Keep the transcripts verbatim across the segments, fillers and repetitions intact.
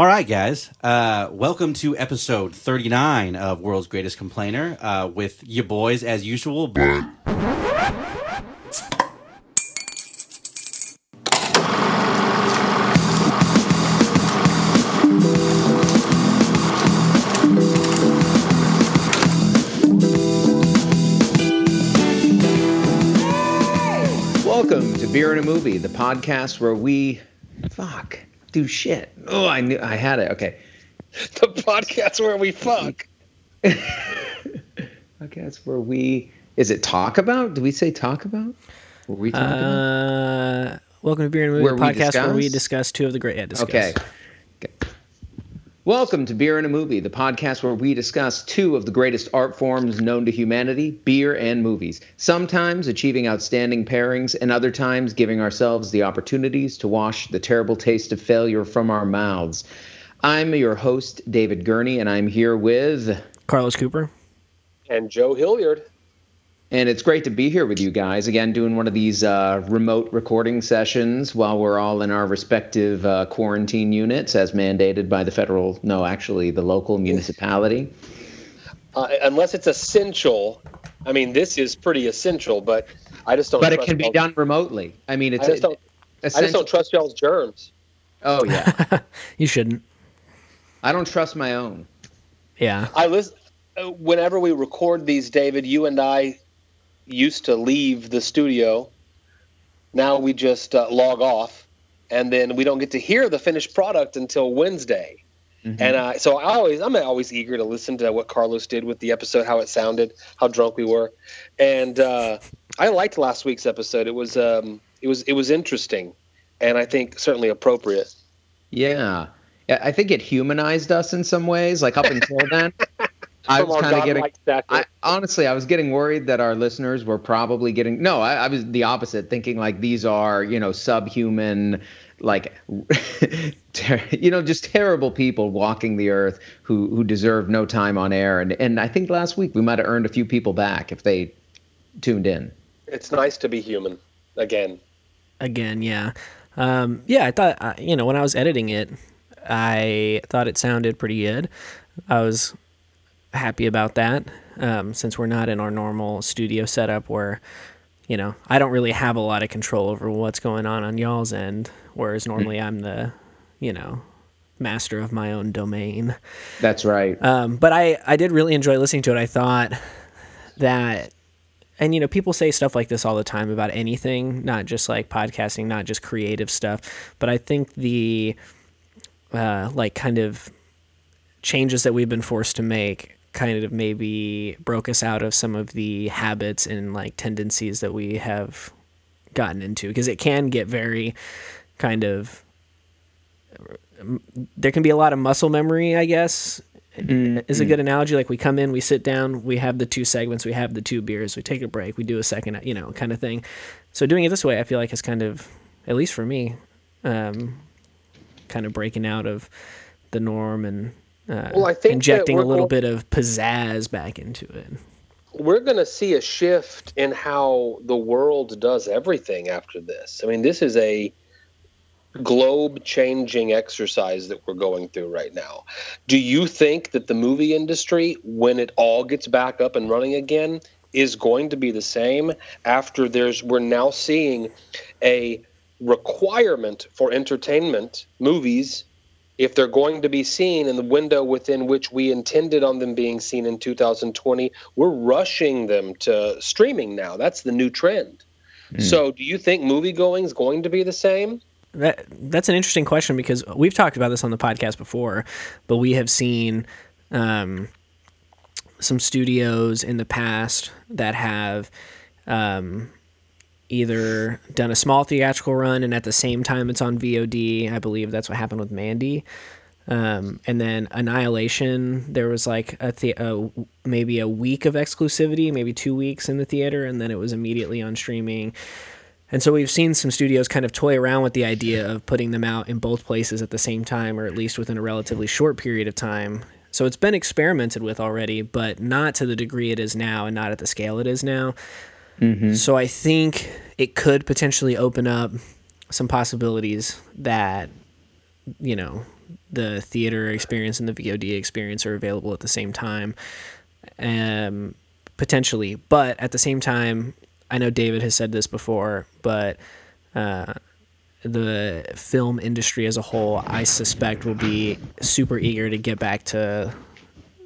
All right, guys. Uh, welcome to episode thirty-nine of World's Greatest Complainer uh, with your boys, as usual. But... Welcome to Beer and a Movie, the podcast where we fuck. Do shit. Oh, I knew I had it. Okay. The podcast where we fuck. Podcast where we is it talk about? Do we say talk about? Were we talking uh, about? Welcome to Beer and a Movie, where podcast discuss? where we discuss two of the great yeah, discuss. Okay. okay. Welcome to Beer and a Movie, the podcast where we discuss two of the greatest art forms known to humanity, beer and movies. Sometimes achieving outstanding pairings, and other times giving ourselves the opportunities to wash the terrible taste of failure from our mouths. I'm your host, David Gurney, and I'm here with... Carlos Cooper. And Joe Hilliard. And it's great to be here with you guys, again, doing one of these uh, remote recording sessions while we're all in our respective uh, quarantine units, as mandated by the federal, no, actually, the local municipality. Uh, unless it's essential. I mean, this is pretty essential, but I just don't But trust it can be y'all's... done remotely. I mean, it's I just, don't, essential... I just don't trust y'all's germs. Oh, yeah. You shouldn't. I don't trust my own. Yeah. I listen... Whenever we record these, David, you and I used to leave the studio. Now we just uh, log off, and then we don't get to hear the finished product until Wednesday. Mm-hmm. And uh, so I always, I'm always eager to listen to what Carlos did with the episode, how it sounded, how drunk we were, and uh, I liked last week's episode. It was, um, it was, it was interesting, and I think certainly appropriate. Yeah, I think it humanized us in some ways. Like up until then. I was kind of getting. I, honestly, I was getting worried that our listeners were probably getting. No, I, I was the opposite, thinking like these are, you know, subhuman, like, ter- you know, just terrible people walking the earth who who deserve no time on air. And and I think last week we might have earned a few people back if they tuned in. It's nice to be human again. Again, yeah, um, yeah. I thought, you know, when I was editing it, I thought it sounded pretty good. I was. Happy about that, um, since we're not in our normal studio setup where, you know, I don't really have a lot of control over what's going on on y'all's end, whereas normally mm-hmm. I'm the, you know, master of my own domain. That's right. Um, but I, I did really enjoy listening to it. I thought that, and, you know, people say stuff like this all the time about anything, not just like podcasting, not just creative stuff, but I think the, uh, like, kind of changes that we've been forced to make kind of maybe broke us out of some of the habits and like tendencies that we have gotten into, because it can get very kind of, there can be a lot of muscle memory, I guess, mm-hmm. is a good analogy. Like we come in, we sit down, we have the two segments, we have the two beers, we take a break, we do a second, you know, kind of thing. So doing it this way, I feel like it's kind of, at least for me, um, kind of breaking out of the norm and, Uh, well, I think injecting a little going, bit of pizzazz back into it. We're going to see a shift in how the world does everything after this. I mean, this is a globe-changing exercise that we're going through right now. Do you think that the movie industry, when it all gets back up and running again, is going to be the same after there's, we're now seeing a requirement for entertainment, movies, if they're going to be seen in the window within which we intended on them being seen in two thousand twenty, we're rushing them to streaming now. That's the new trend. Mm. So do you think moviegoing is going to be the same? That That's an interesting question, because we've talked about this on the podcast before, but we have seen um, some studios in the past that have um, – either done a small theatrical run and at the same time it's on V O D. I believe that's what happened with Mandy. Um, and then Annihilation, there was like a, the- a maybe a week of exclusivity, maybe two weeks in the theater, and then it was immediately on streaming. And so we've seen some studios kind of toy around with the idea of putting them out in both places at the same time, or at least within a relatively short period of time. So it's been experimented with already, but not to the degree it is now and not at the scale it is now. Mm-hmm. So I think it could potentially open up some possibilities that, you know, the theater experience and the V O D experience are available at the same time, um, potentially. But at the same time, I know David has said this before, but uh, the film industry as a whole, I suspect, will be super eager to get back to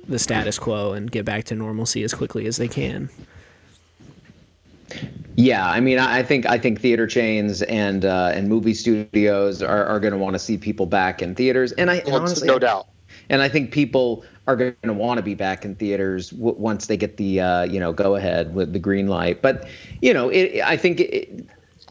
the status quo and get back to normalcy as quickly as they can. Yeah, I mean, I think I think theater chains and uh, and movie studios are, are going to want to see people back in theaters, and I and honestly, no doubt, and I think people are going to want to be back in theaters w- once they get the uh, you know go ahead with the green light. But you know, it, I think it,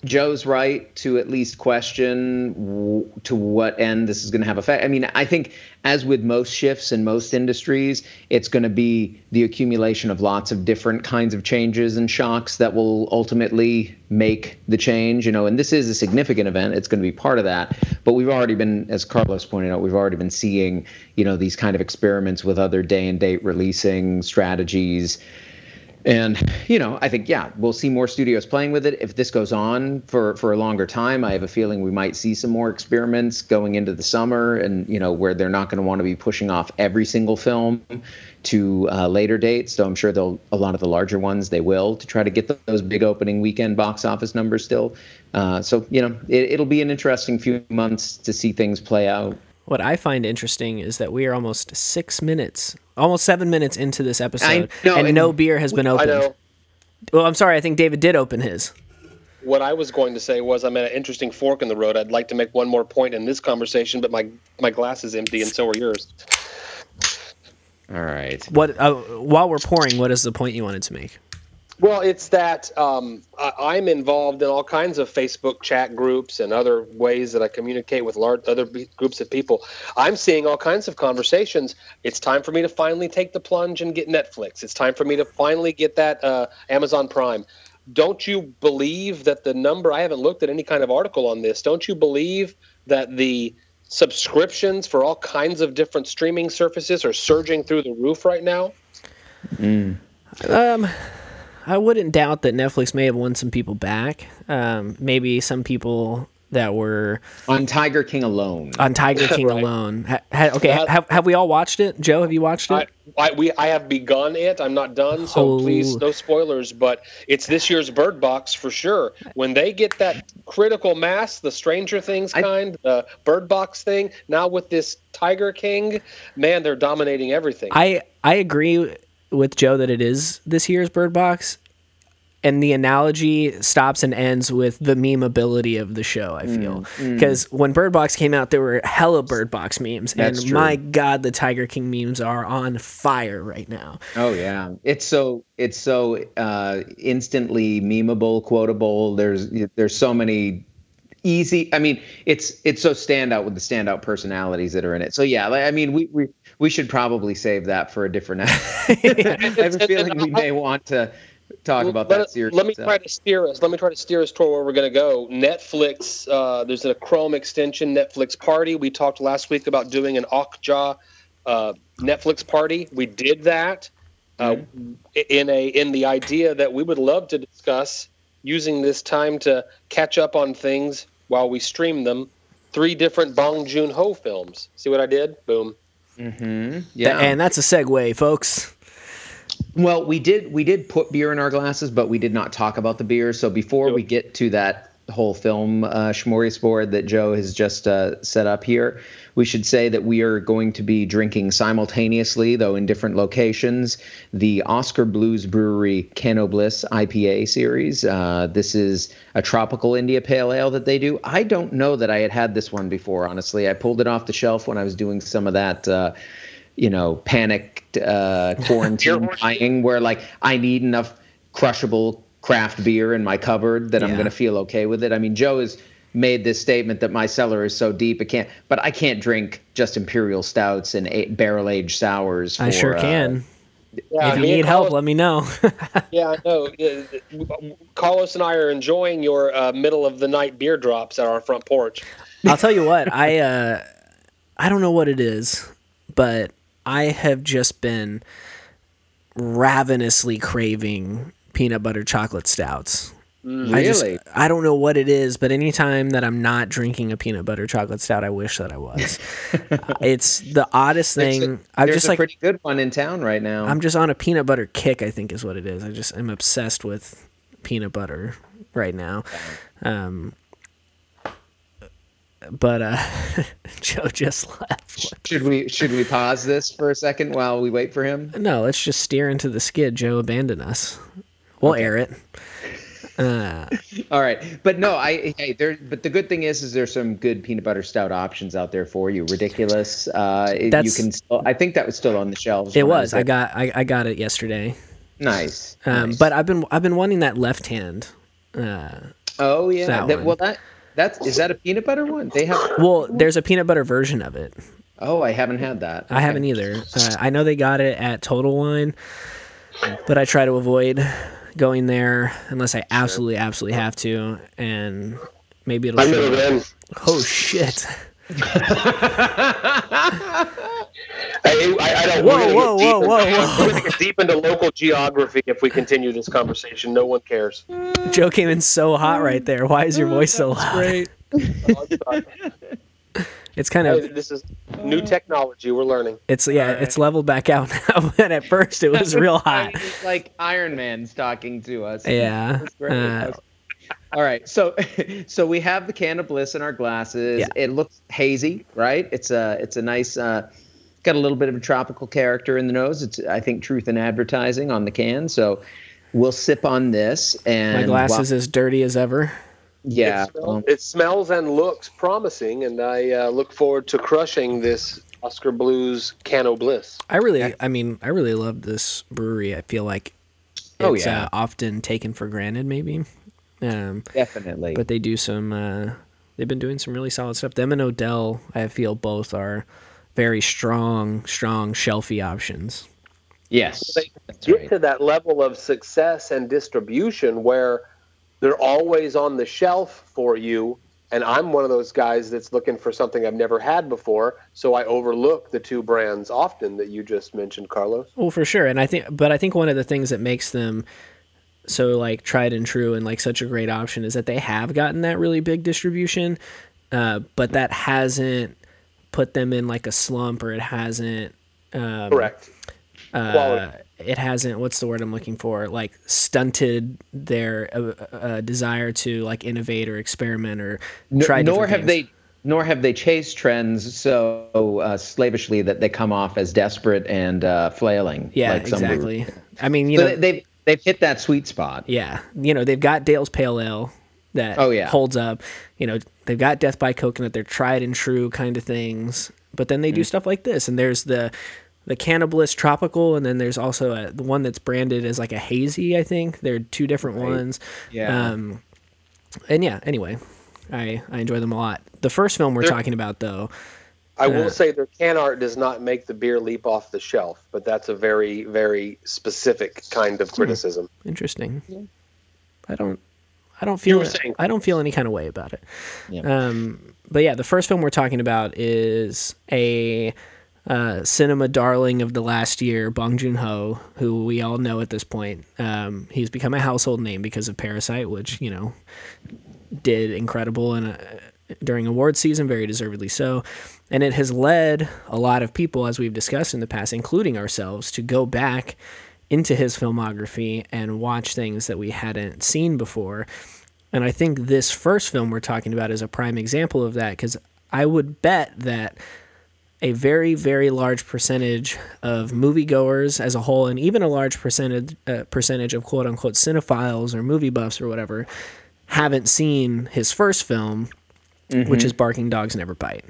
Joe's right to at least question w- to what end this is going to have effect. I mean, I think as with most shifts in most industries, it's going to be the accumulation of lots of different kinds of changes and shocks that will ultimately make the change, you know, and this is a significant event. It's going to be part of that. But we've already been, as Carlos pointed out, we've already been seeing, you know, these kind of experiments with other day and date releasing strategies. And, you know, I think, yeah, we'll see more studios playing with it. If this goes on for, for a longer time, I have a feeling we might see some more experiments going into the summer and, you know, where they're not going to want to be pushing off every single film to uh, later dates. So I'm sure they'll a lot of the larger ones, they will, to try to get those big opening weekend box office numbers still. Uh, so, you know, it, it'll be an interesting few months to see things play out. What I find interesting is that we are almost six minutes, almost seven minutes into this episode, know, and, and no beer has been opened. I know. Well, I'm sorry, I think David did open his. What I was going to say was I'm at an interesting fork in the road. I'd like to make one more point in this conversation, but my, my glass is empty, and so are yours. All right. What uh, while we're pouring, what is the point you wanted to make? Well, it's that um, I'm involved in all kinds of Facebook chat groups and other ways that I communicate with large other b- groups of people. I'm seeing all kinds of conversations. It's time for me to finally take the plunge and get Netflix. It's time for me to finally get that uh, Amazon Prime. Don't you believe that the number – I haven't looked at any kind of article on this. Don't you believe that the subscriptions for all kinds of different streaming services are surging through the roof right now? Mm. Um. I wouldn't doubt that Netflix may have won some people back. Um, maybe some people that were on Tiger King alone. On Tiger King right. alone. Ha, ha, okay, uh, have have we all watched it? Joe, have you watched it? I, I we I have begun it. I'm not done, so oh. please no spoilers. But it's this year's Bird Box for sure. When they get that critical mass, the Stranger Things kind, I, the Bird Box thing. Now with this Tiger King, man, they're dominating everything. I I agree with Joe that it is this year's Bird Box, and the analogy stops and ends with the memeability of the show, I feel. Because mm, mm. when Bird Box came out, there were hella Bird Box memes. That's and true. My God, the Tiger King memes are on fire right now. Oh, yeah. It's so it's so uh, instantly memeable, quotable. There's there's so many easy... I mean, it's it's so standout with the standout personalities that are in it. So, yeah, like, I mean, we... we We should probably save that for a different hour. I have a feeling we may want to talk about let, that series. Let me try to steer us. Let me try to steer us toward where we're going to go. Netflix, uh, there's a Chrome extension, Netflix Party. We talked last week about doing an Okja uh, Netflix Party. We did that uh, mm-hmm. in a in the idea that we would love to discuss using this time to catch up on things while we stream them. Three different Bong Joon-ho films. See what I did? Boom. Mm-hmm. Yeah, and that's a segue, folks. Well, we did we did put beer in our glasses, but we did not talk about the beer. So before we get to that whole film uh, smorgasbord that Joe has just uh, set up here, we should say that we are going to be drinking simultaneously, though in different locations, the Oscar Blues Brewery Cano Bliss I P A series. Uh, this is a tropical India Pale Ale that they do. I don't know that I had had this one before, honestly. I pulled it off the shelf when I was doing some of that uh, you know, panicked uh, quarantine buying where like I need enough crushable craft beer in my cupboard that yeah. I'm going to feel okay with it. I mean, Joe has made this statement that my cellar is so deep it can't, but I can't drink just imperial stouts and eight barrel aged sours. For, I sure can. Uh, yeah, if you need help, Carlos, let me know. yeah, no. Carlos and I are enjoying your uh, middle of the night beer drops at our front porch. I'll tell you what, I uh, I don't know what it is, but I have just been ravenously craving peanut butter chocolate stouts. Really? I just, I don't know what it is, but anytime that I'm not drinking a peanut butter chocolate stout, I wish that I was. It's the oddest thing. I'm just like, there's a pretty good one in town right now. I'm just on a peanut butter kick, I think is what it is. I just am obsessed with peanut butter right now. Um, but uh, Joe just left. Should we should we pause this for a second while we wait for him? No, let's just steer into the skid. Joe abandoned us. We'll okay. air it. Uh, all right, but no, I hey, there. But the good thing is, is there's some good peanut butter stout options out there for you. Ridiculous. Uh, you can. Still, I think that was still on the shelves. It was. I, I got. I, I got it yesterday. Nice. Um, nice. But I've been. I've been wanting that left hand. Uh, oh yeah. That that, well, that that's is that a peanut butter one? They have. Well, there's a peanut butter version of it. Oh, I haven't had that. Okay. I haven't either. Uh, I know they got it at Total Wine, but I try to avoid going there unless I absolutely, absolutely have to, and maybe it'll. I'm oh shit! I, I, I don't. Whoa, we're whoa, whoa, into, whoa, whoa! We're gonna get deep into local geography if we continue this conversation. No one cares. Joe came in so hot right there. Why is your voice so loud? Great. It's kind of. Hey, this is new technology we're learning. It's yeah, right. It's leveled back out now. But at first, it was real hot. It's like Iron Man's talking to us. Yeah. Uh, All right, so so we have the Cano Bliss in our glasses. Yeah. It looks hazy, right? It's a it's a nice. Uh, got a little bit of a tropical character in the nose. It's I think truth in advertising on the can. So we'll sip on this. And my glass is as dirty as ever. Yeah, it smells, it smells and looks promising, and I uh, look forward to crushing this Oscar Blues Cano Bliss. I really, I mean, I really love this brewery. I feel like it's oh, yeah. uh, often taken for granted, maybe. Um, Definitely. But they do some. Uh, they've been doing some really solid stuff. Them and Odell, I feel, both are very strong, strong shelfy options. Yes, so they That's get right. to that level of success and distribution where. They're always on the shelf for you, and I'm one of those guys that's looking for something I've never had before, so I overlook the two brands often that you just mentioned, Carlos. Well, for sure, and I think, but I think one of the things that makes them so like tried and true and like such a great option is that they have gotten that really big distribution, uh, but that hasn't put them in like a slump, or it hasn't um, correct uh, quality. It hasn't, what's the word I'm looking for, like stunted their uh, uh, desire to like innovate or experiment or try different things. Nor have they, nor have they chased trends so uh, slavishly that they come off as desperate and uh, flailing. Yeah, like exactly. I mean, you so know, they've they've hit that sweet spot. Yeah, you know, they've got Dale's Pale Ale that oh, yeah. holds up. You know, they've got Death by Coconut. They're tried and true kind of things, but then they mm-hmm. do stuff like this, and there's the. The Cano Bliss Tropical, and then there's also a, the one that's branded as like a hazy, I think. There are two different right. ones. Yeah. Um, and yeah, anyway, I, I enjoy them a lot. The first film we're they're, talking about, though. I uh, will say their can art does not make the beer leap off the shelf, but that's a very, very specific kind of criticism. Interesting. Yeah. I don't I don't feel it, I don't feel any kind of way about it. Yeah. Um, but yeah, the first film we're talking about is a... Uh, cinema darling of the last year, Bong Joon-ho, who we all know at this point. Um, he's become a household name because of Parasite, which, you know, did incredible in a, during awards season, very deservedly so. And it has led a lot of people, as we've discussed in the past, including ourselves, to go back into his filmography and watch things that we hadn't seen before. And I think this first film we're talking about is a prime example of that, because I would bet that a very, very large percentage of moviegoers as a whole, and even a large percentage uh, percentage of quote-unquote cinephiles or movie buffs or whatever, haven't seen his first film, mm-hmm. which is Barking Dogs Never Bite.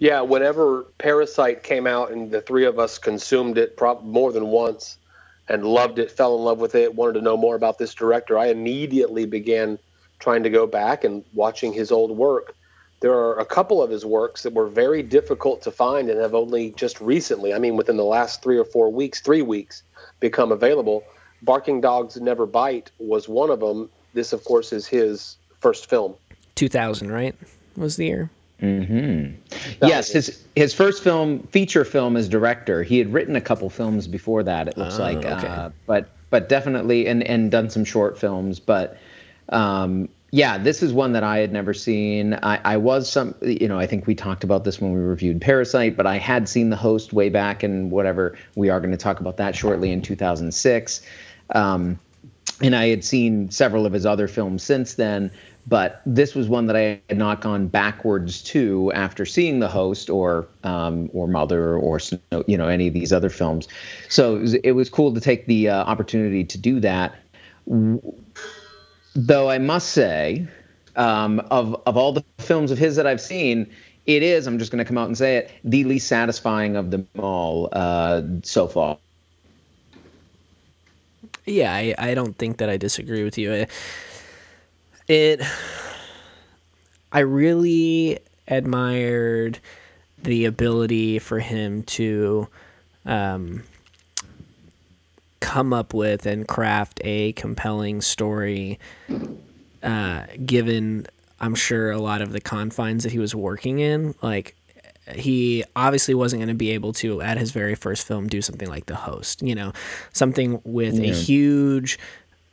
Yeah, whenever Parasite came out and the three of us consumed it prob- more than once and loved it, fell in love with it, wanted to know more about this director, I immediately began trying to go back and watching his old work. There are a couple of his works that were very difficult to find and have only just recently, I mean within the last three or four weeks, three weeks, become available. Barking Dogs Never Bite was one of them. This, of course, is his first film. two thousand, right, was the year? Mm-hmm. Yes, his his first film, feature film as director. He had written a couple films before that, it looks oh, like. Okay. Uh, but but definitely, and, and done some short films, but... Um, yeah, this is one that I had never seen. I, I was some, you know, I think we talked about this when we reviewed Parasite, but I had seen The Host way back in whatever. We are going to talk about that shortly in two thousand six. Um, and I had seen several of his other films since then, but this was one that I had not gone backwards to after seeing The Host or um, or Mother or, you know, any of these other films. So it was, it was cool to take the uh, opportunity to do that. Though I must say, um, of of all the films of his that I've seen, it is, I'm just going to come out and say it, the least satisfying of them all uh, so far. Yeah, I, I don't think that I disagree with you. I, it, I really admired the ability for him to um, come up with and craft a compelling story, uh, given, I'm sure, a lot of the confines that he was working in. Like, he obviously wasn't going to be able to, at his very first film, do something like The Host, you know, something with yeah. a huge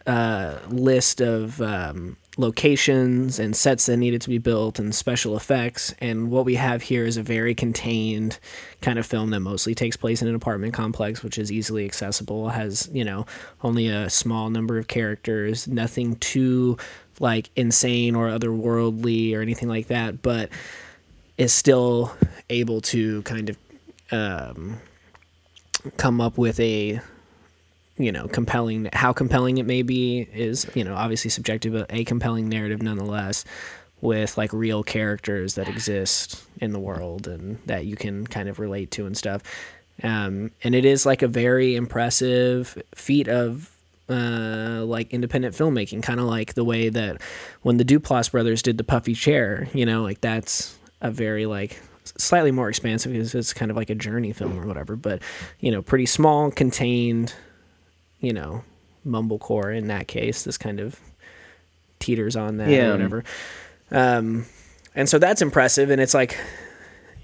uh, list of um, locations and sets that needed to be built and special effects. And what we have here is a very contained kind of film that mostly takes place in an apartment complex, which is easily accessible, has, you know, only a small number of characters, nothing too, like, insane or otherworldly or anything like that, but is still able to kind of um, come up with a, you know, compelling, how compelling it may be is, you know, obviously subjective, but a compelling narrative nonetheless, with like real characters that exist in the world and that you can kind of relate to and stuff. Um, and it is like a very impressive feat of uh like independent filmmaking, kind of like the way that when the Duplass brothers did the puffy chair, you know, like that's a very, like, slightly more expansive because it's kind of like a journey film or whatever, but, you know, pretty small, contained, you know, mumblecore in that case. This kind of teeters on that yeah. or whatever. Um, and so that's impressive. And it's like,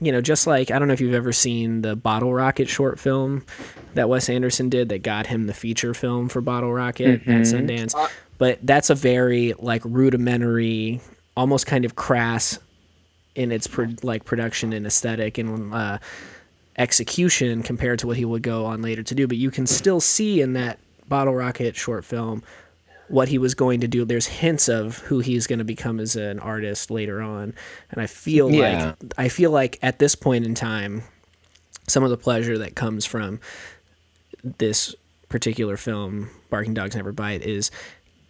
you know, just like, I don't know if you've ever seen the Bottle Rocket short film that Wes Anderson did that got him the feature film for Bottle Rocket mm-hmm. at Sundance. But that's a very, like, rudimentary, almost kind of crass in its pro- like production and aesthetic and uh, execution compared to what he would go on later to do. But you can still see in that Bottle Rocket short film what he was going to do. There's hints of who he's going to become as an artist later on. And I feel yeah. like, I feel like at this point in time, some of the pleasure that comes from this particular film, Barking Dogs Never Bite, is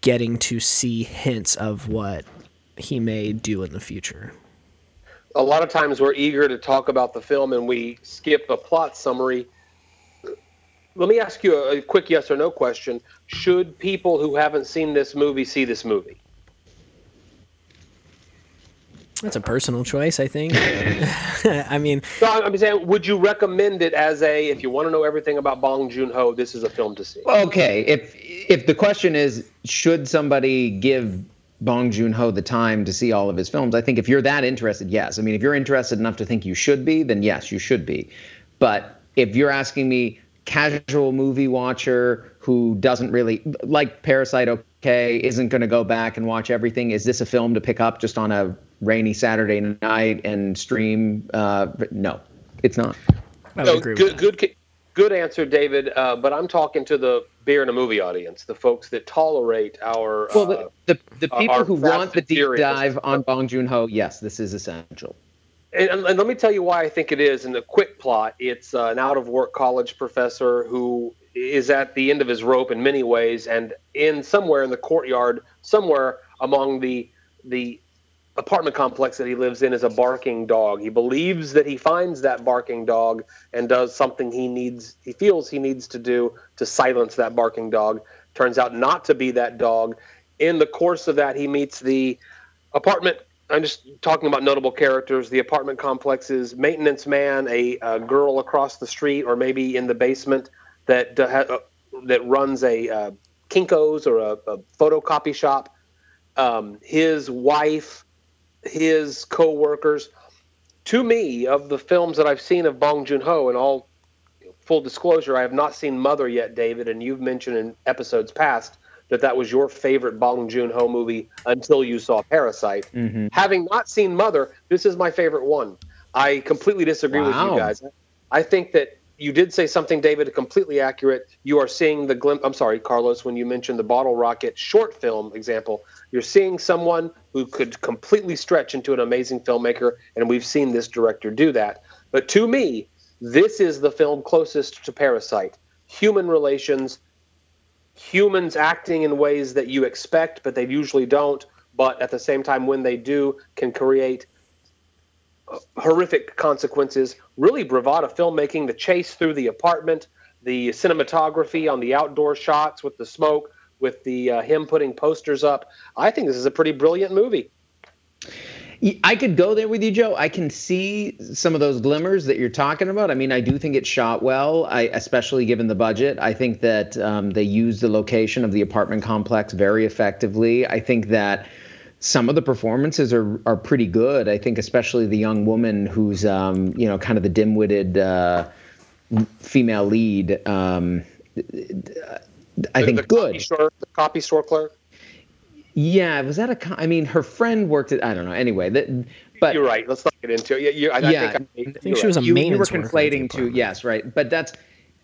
getting to see hints of what he may do in the future. A lot of times we're eager to talk about the film and we skip the plot summary. Let me ask you a quick yes or no question. Should people who haven't seen this movie see this movie? That's a personal choice, I think. I mean... So I'm saying, would you recommend it as a, if you want to know everything about Bong Joon-ho, this is a film to see? Okay, if if the question is, should somebody give Bong Joon-ho the time to see all of his films, I think if you're that interested, yes. I mean, if you're interested enough to think you should be, then yes, you should be. But if you're asking me, casual movie watcher who doesn't really, like Parasite, okay, isn't going to go back and watch everything, is this a film to pick up just on a rainy Saturday night and stream? Uh, no, it's not. I would agree with that. Good, good answer, David, uh, but I'm talking to the beer in a movie audience, the folks that tolerate our... Well, uh, the, the people who want the deep dive on Bong Joon-ho, yes, this is essential. And, and let me tell you why I think it is. In the quick plot, it's uh, an out-of-work college professor who is at the end of his rope in many ways, and in somewhere in the courtyard, somewhere among the the apartment complex that he lives in is a barking dog. He believes that he finds that barking dog and does something he needs, he feels he needs to do to silence that barking dog. Turns out not to be that dog. In the course of that, he meets the apartment, I'm just talking about notable characters, the apartment complex's maintenance man, a, a girl across the street or maybe in the basement that uh, that runs a uh, Kinko's or a, a photocopy shop, um, his wife, his co-workers. To me, of the films that I've seen of Bong Joon-ho, and all full disclosure, I have not seen Mother yet, David, and you've mentioned in episodes past that that was your favorite Bong Joon-ho movie until you saw Parasite. Mm-hmm. Having not seen Mother, this is my favorite one. I completely disagree wow. with you guys. I think that you did say something, David, completely accurate. You are seeing the glimpse. I'm sorry, Carlos, when you mentioned the Bottle Rocket short film example, you're seeing someone who could completely stretch into an amazing filmmaker, and we've seen this director do that. But to me, this is the film closest to Parasite. Human relations, humans acting in ways that you expect, but they usually don't, but at the same time, when they do, can create horrific consequences. Really bravado filmmaking, the chase through the apartment, the cinematography on the outdoor shots with the smoke, with the uh, him putting posters up. I think this is a pretty brilliant movie. I could go there with you, Joe. I can see some of those glimmers that you're talking about. I mean, I do think it shot well, I, especially given the budget. I think that um, they used the location of the apartment complex very effectively. I think that some of the performances are are pretty good. I think especially the young woman who's, um, you know, kind of the dim-witted uh, female lead. Um, I the, think the good. Copy store, the copy store clerk. Yeah, was that a? Con- I mean, her friend worked at. I don't know. Anyway, that, but you're right. Let's not get into it. You, you, I, yeah, I think, I, I think she was right. a main. You, you were conflating two. Yes, right. But that's.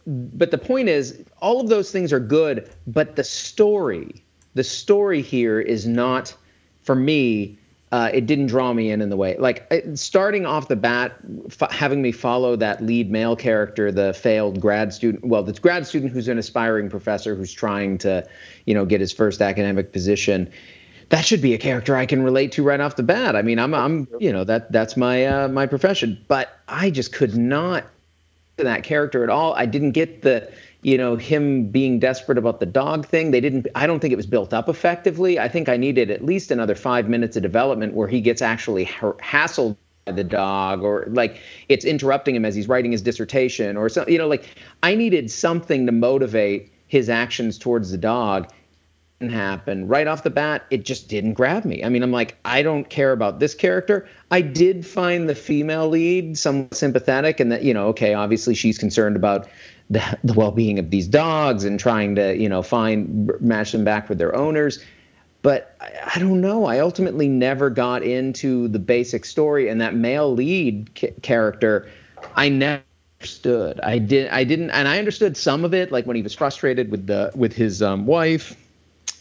But the point is, all of those things are good. But the story, the story here is not. For me, uh, it didn't draw me in in the way. Like, it, starting off the bat, f- having me follow that lead male character, the failed grad student, well, the grad student who's an aspiring professor who's trying to, you know, get his first academic position, that should be a character I can relate to right off the bat. I mean, I'm, I'm you know, that that's my uh, my profession. But I just could not get that character at all. I didn't get the... You know, him being desperate about the dog thing. They didn't. I don't think it was built up effectively. I think I needed at least another five minutes of development where he gets actually har- hassled by the dog, or like it's interrupting him as he's writing his dissertation, or something. You know, like I needed something to motivate his actions towards the dog. It didn't happen right off the bat. It just didn't grab me. I mean, I'm like, I don't care about this character. I did find the female lead somewhat sympathetic, and that you know, okay, obviously she's concerned about. The, the well-being of these dogs and trying to, you know, find match them back with their owners. But I, I don't know. I ultimately never got into the basic story, and that male lead ca- character, I never understood. I did. I didn't, and I understood some of it, like when he was frustrated with the with his um, wife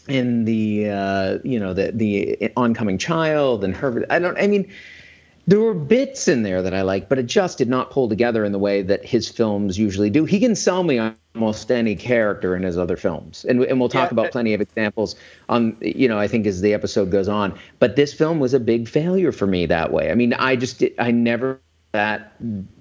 and the, uh, you know, the the oncoming child and her. I don't. I mean. There were bits in there that I liked, but it just did not pull together in the way that his films usually do. He can sell me on almost any character in his other films, and and we'll talk yeah. about plenty of examples on, you know, I think as the episode goes on. But this film was a big failure for me that way. I mean, I just did, I never that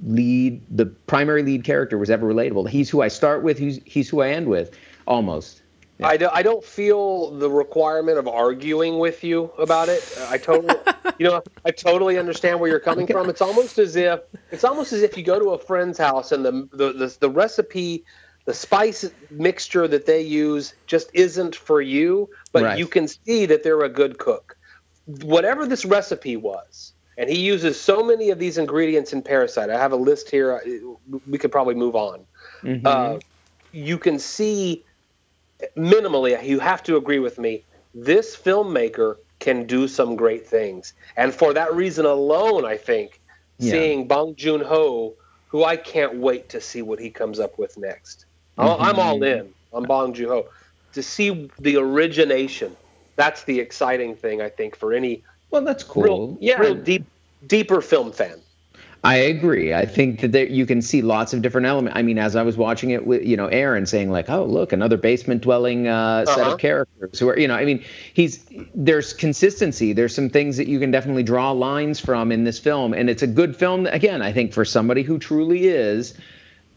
lead the primary lead character was ever relatable. He's who I start with. He's he's who I end with, almost. Yeah. I, do, I don't feel the requirement of arguing with you about it. I totally, you know, I totally understand where you're coming from. It's almost as if it's almost as if you go to a friend's house and the the the, the recipe, the spice mixture that they use just isn't for you, but right. you can see that they're a good cook. Whatever this recipe was, and he uses so many of these ingredients in Parasite. I have a list here. We could probably move on. Mm-hmm. Uh, you can see. Minimally, you have to agree with me, this filmmaker can do some great things. And for that reason alone, I think, yeah. seeing Bong Joon-ho, who I can't wait to see what he comes up with next. Mm-hmm. I'm all in on Bong Joon-ho. To see the origination, that's the exciting thing, I think, for any well, that's cool. real, yeah. real deep, deeper film fan. I agree. I think that there, you can see lots of different elements. I mean, as I was watching it with, you know, Aaron saying like, oh, look, another basement dwelling uh, uh-huh. set of characters who are, you know, I mean, he's there's consistency. There's some things that you can definitely draw lines from in this film. And it's a good film. Again, I think for somebody who truly is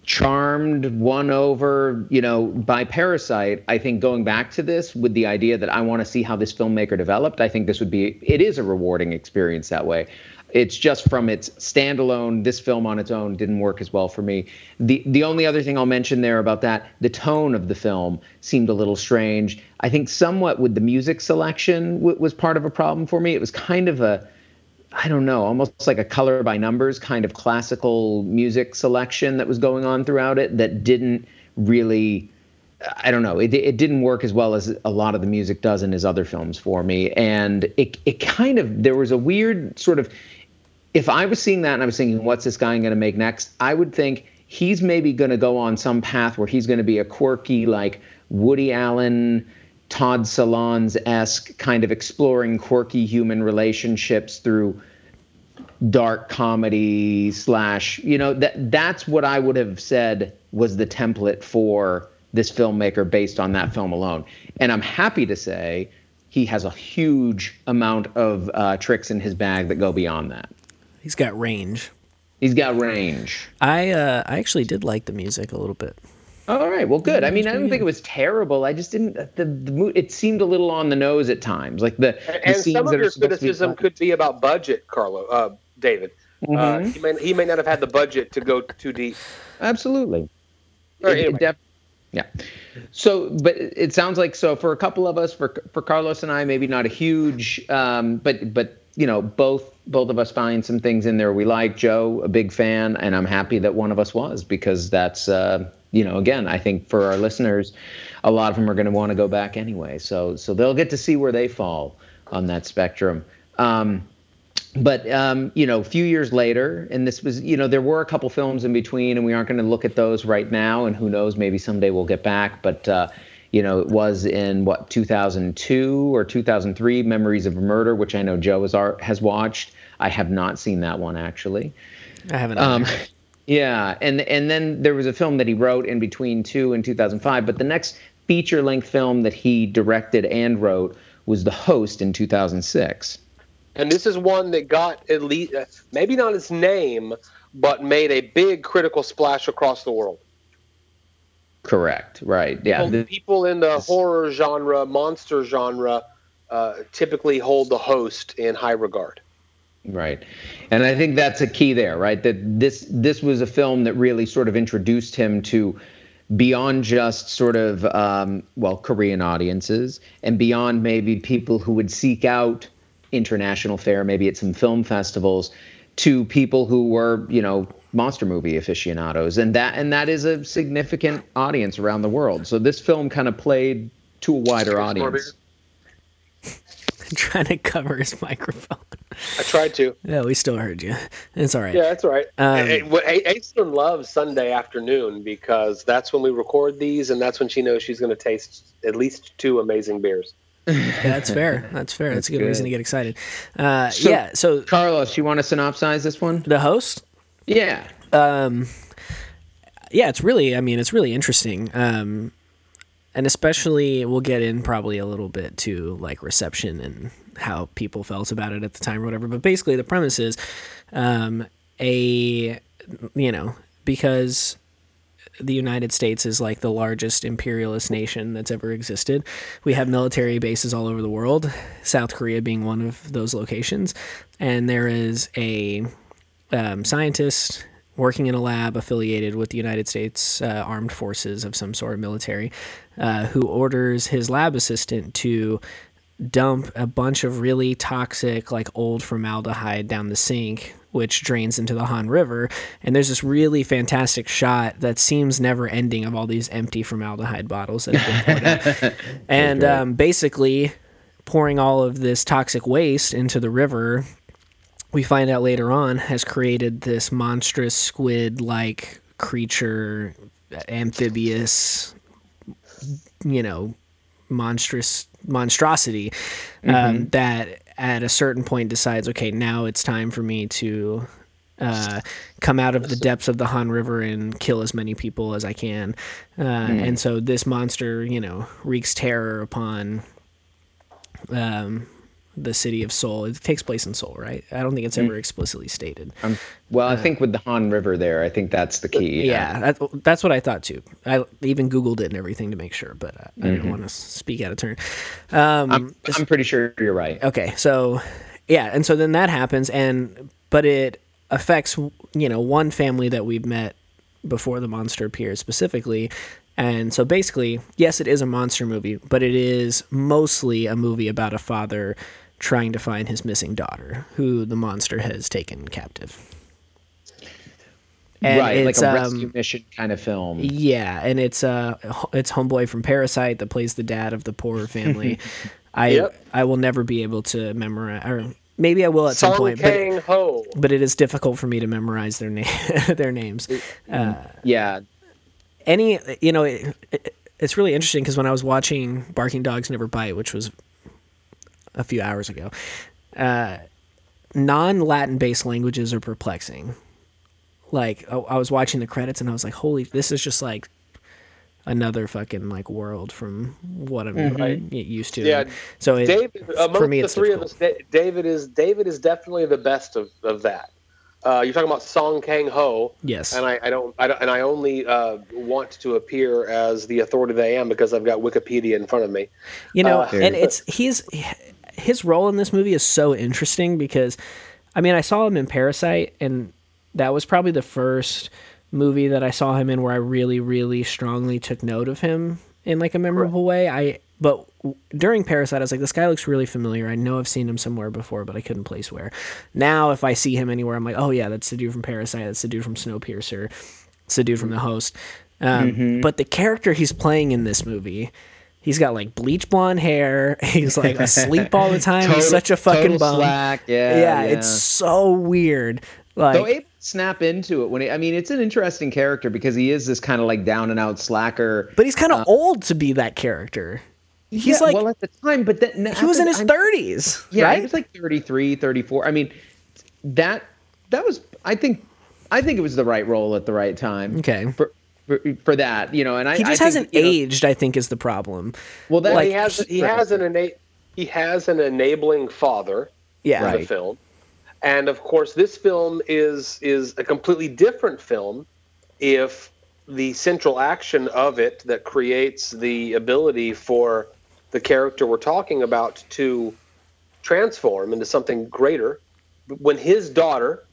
charmed, won over, you know, by Parasite, I think going back to this with the idea that I want to see how this filmmaker developed, I think this would be, it is a rewarding experience that way. It's just from its standalone, this film on its own didn't work as well for me. The the only other thing I'll mention there about that, the tone of the film seemed a little strange. I think somewhat with the music selection w- was part of a problem for me. It was kind of a, I don't know, almost like a color by numbers kind of classical music selection that was going on throughout it that didn't really I don't know, it it didn't work as well as a lot of the music does in his other films for me. And it it kind of, there was a weird sort of, if I was seeing that and I was thinking, what's this guy going to make next? I would think he's maybe going to go on some path where he's going to be a quirky, like Woody Allen, Todd Solondz-esque kind of exploring quirky human relationships through dark comedy slash, you know, that that's what I would have said was the template for this filmmaker based on that film alone. And I'm happy to say he has a huge amount of uh, tricks in his bag that go beyond that. He's got range. He's got range. I uh, I actually did like the music a little bit. All right, well, good. I mean, I don't think it was terrible. I just didn't. The, the mood, it seemed a little on the nose at times, like the, the and scenes some of that your criticism could be about budget, Carlo, uh, David. Mm-hmm. Uh, he may he may not have had the budget to go too deep. Absolutely. All right, it, anyway. it def- yeah. So, but it sounds like so for a couple of us, for for Carlos and I, maybe not a huge, um, but but you know, both both of us find some things in there we like. Joe, a big fan, and I'm happy that one of us was, because that's. Uh, You know, again, I think for our listeners, a lot of them are going to want to go back anyway. So so they'll get to see where they fall on that spectrum. Um, but, um, you know, a few years later, and this was, you know, there were a couple films in between, and we aren't going to look at those right now. And who knows, maybe someday we'll get back. But, uh, you know, it was in, what, two thousand two or two thousand three, Memories of Murder, which I know Joe has, has watched. I have not seen that one, actually. I haven't um, either. Yeah, and and then there was a film that he wrote in between two and two thousand five, but the next feature-length film that he directed and wrote was The Host in two thousand six. And this is one that got at least, maybe not its name, but made a big critical splash across the world. Correct, right, yeah. People, people in the horror genre, monster genre, uh, typically hold The Host in high regard. Right. And I think that's a key there, right? That this this was a film that really sort of introduced him to beyond just sort of, um, well, Korean audiences, and beyond maybe people who would seek out international fare, maybe at some film festivals, to people who were, you know, monster movie aficionados. And that and that is a significant audience around the world. So this film kind of played to a wider audience. Trying to cover his microphone. I tried to. No, we still heard you. It's all right. Yeah, that's all right. Aislinn um, loves Sunday afternoon because that's when we record these, and that's when she knows she's going to taste at least two amazing beers. Yeah, that's fair. That's fair. That's, that's a good, good reason to get excited. Uh, so, yeah. So, Carlos, you want to synopsize this one? The Host? Yeah. Um, yeah, it's really, I mean, it's really interesting. Um, And especially, we'll get in probably a little bit to like reception and how people felt about it at the time or whatever. But basically, the premise is um, a, you know, because the United States is like the largest imperialist nation that's ever existed. We have military bases all over the world, South Korea being one of those locations. And there is a um, scientist working in a lab affiliated with the United States uh, Armed Forces of some sort, military, uh, who orders his lab assistant to dump a bunch of really toxic, like old formaldehyde down the sink, which drains into the Han River. And there's this really fantastic shot that seems never ending of all these empty formaldehyde bottles that have been poured out. And um, basically pouring all of this toxic waste into the river, we find out later on, has created this monstrous squid-like creature, amphibious, you know, monstrous monstrosity um, mm-hmm. that at a certain point decides, okay, now it's time for me to uh, come out of the depths of the Han River and kill as many people as I can. Uh, mm. And so this monster, you know, wreaks terror upon... Um, the city of Seoul. It takes place in Seoul, right? I don't think it's ever explicitly stated. Um, well, I uh, think with the Han River there, I think that's the key. Yeah, yeah that, that's what I thought too. I even Googled it and everything to make sure, but I, mm-hmm. I didn't want to speak out of turn. Um, I'm, I'm pretty sure you're right. Okay, so yeah, and so then that happens, and but it affects, you know, one family that we've met before the monster appears specifically. And so basically, yes, it is a monster movie, but it is mostly a movie about a father trying to find his missing daughter, who the monster has taken captive. And right, it's, like a rescue um, mission kind of film. Yeah, and it's uh, it's Homeboy from Parasite that plays the dad of the poorer family. I yep. I will never be able to memorize, or maybe I will at Song some point. Song Kang-ho. But, but it is difficult for me to memorize their name, their names. Uh, yeah. Any, you know, it, it, it's really interesting because when I was watching Barking Dogs Never Bite, which was a few hours ago, uh, non-Latin-based languages are perplexing. Like, I was watching the credits and I was like, holy, this is just like another fucking like world from what I'm mm-hmm. used to. Yeah. So it, David, among for me, the it's three difficult. of us, David is David is definitely the best of, of that. Uh, you're talking about Song Kang-ho. Yes. And I, I don't, I don't, and I only uh, want to appear as the authority that I am because I've got Wikipedia in front of me. You know, uh, and it's he's his role in this movie is so interesting because, I mean, I saw him in Parasite and. That was probably the first movie that I saw him in where I really, really strongly took note of him in like a memorable way. I But during Parasite, I was like, this guy looks really familiar. I know I've seen him somewhere before, but I couldn't place where. Now, if I see him anywhere, I'm like, oh yeah, that's the dude from Parasite. That's the dude from Snowpiercer. It's the dude from The Host. Um, mm-hmm. But the character he's playing in this movie, he's got like bleach blonde hair. He's like asleep all the time. Total, he's such a fucking bum. Slack. Yeah, yeah, yeah, it's so weird. Like, so able to snap into it when he, I mean, it's an interesting character because he is this kind of like down and out slacker. But he's kind of um, old to be that character. He's yeah, like, well, at the time, but then, he after, was in his I'm, thirties. Yeah, right? He was like thirty-three, thirty-four. I mean, that that was, I think, I think it was the right role at the right time. Okay. For, for, for that, you know, and I, he just I hasn't think, aged. Know, I think is the problem. Well, that like, he has he has an ena- he has an enabling father. Yeah, for right. the film. And of course, this film is is a completely different film if the central action of it that creates the ability for the character we're talking about to transform into something greater. When his daughter,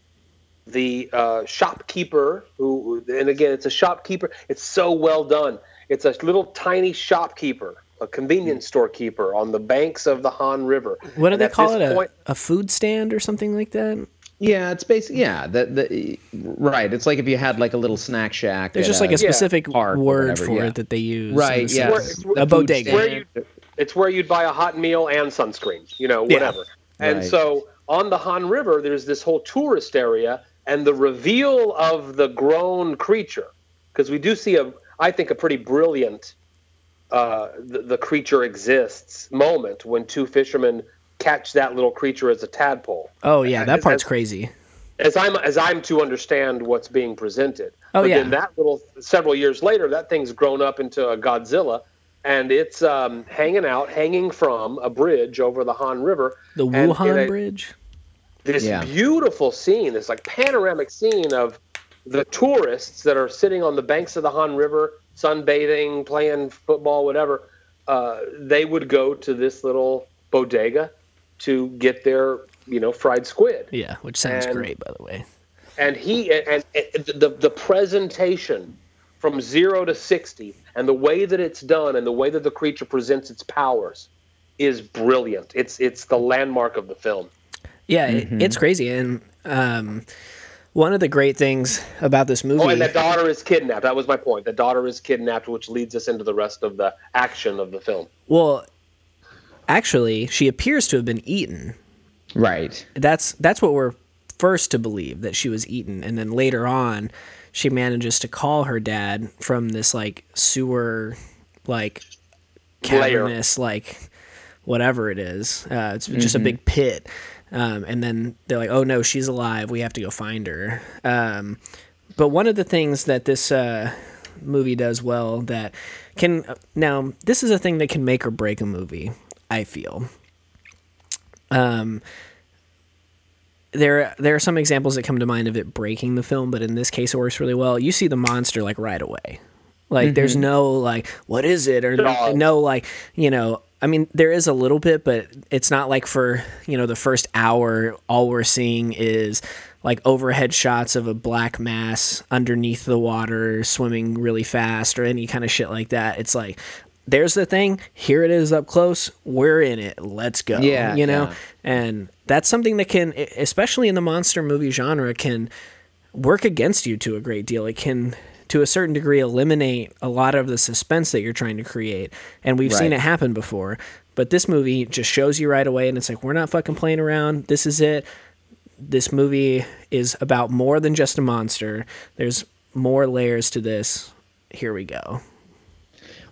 the uh, shopkeeper, who, and again, it's a shopkeeper. It's so well done. It's a little tiny shopkeeper, a convenience store keeper on the banks of the Han River. What do and they call it? Point, a, a food stand or something like that? Yeah, it's basically, yeah. The, the, right. It's like if you had like a little snack shack. There's just a, like a specific yeah, word for yeah. it that they use. Right, yeah. It's where, it's, a bodega. Where you, it's where you'd buy a hot meal and sunscreen, you know, whatever. Yeah. And right. so on the Han River, there's this whole tourist area and the reveal of the grown creature. Because we do see, a, I think, a pretty brilliant... Uh, the, the creature exists moment when two fishermen catch that little creature as a tadpole. Oh yeah, that as, part's as, crazy. As I'm as I'm to understand what's being presented. Oh but yeah. Then that little several years later, that thing's grown up into a Godzilla, and it's um, hanging out, hanging from a bridge over the Han River. The Wuhan a, Bridge. This yeah. beautiful scene, this like panoramic scene of the tourists that are sitting on the banks of the Han River. Sunbathing, playing football, whatever, uh, they would go to this little bodega to get their, you know, fried squid. Yeah, which sounds and, great, by the way. And he and, and the the presentation from zero to sixty, and the way that it's done, and the way that the creature presents its powers, is brilliant. It's it's the landmark of the film. Yeah, mm-hmm. it, it's crazy, and. Um, One of the great things about this movie... Oh, and the daughter is kidnapped. That was my point. The daughter is kidnapped, which leads us into the rest of the action of the film. Well, actually, she appears to have been eaten. Right. That's that's what we're first to believe, that she was eaten. And then later on, she manages to call her dad from this, like, sewer, like, cavernous, like, whatever it is. Uh, it's mm-hmm. just a big pit. Um, and then they're like, oh, no, she's alive. We have to go find her. Um, but one of the things that this uh, movie does well that can – now, this is a thing that can make or break a movie, I feel. Um, there, there are some examples that come to mind of it breaking the film, but in this case it works really well. You see the monster like right away. Like mm-hmm. there's no like, what is it? Or no, no like, you know – I mean, there is a little bit, but it's not like for, you know, the first hour, all we're seeing is like overhead shots of a black mass underneath the water swimming really fast or any kind of shit like that. It's like, there's the thing. Here it is up close. We're in it. Let's go. Yeah, you know, yeah. And that's something that can, especially in the monster movie genre, can work against you to a great deal. It can, to a certain degree, eliminate a lot of the suspense that you're trying to create. And we've right. seen it happen before. But this movie just shows you right away, and it's like, we're not fucking playing around. This is it. This movie is about more than just a monster. There's more layers to this. Here we go.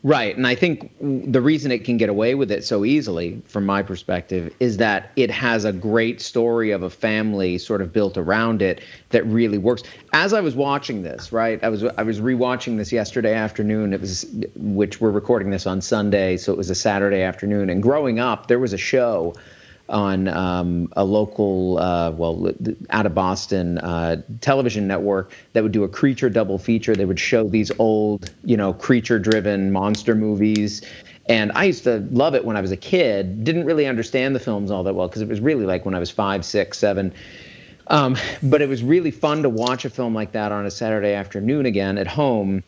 Right. And I think the reason it can get away with it so easily, from my perspective, is that it has a great story of a family sort of built around it that really works. As I was watching this, right, I was I was rewatching this yesterday afternoon. It was, which we're recording this on Sunday, so it was a Saturday afternoon. And growing up, there was a show on um, a local, uh, well, out of Boston uh, television network that would do a creature double feature. They would show these old, you know, creature-driven monster movies. And I used to love it when I was a kid. Didn't really understand the films all that well because it was really like when I was five, six, seven. Um, but it was really fun to watch a film like that on a Saturday afternoon again at home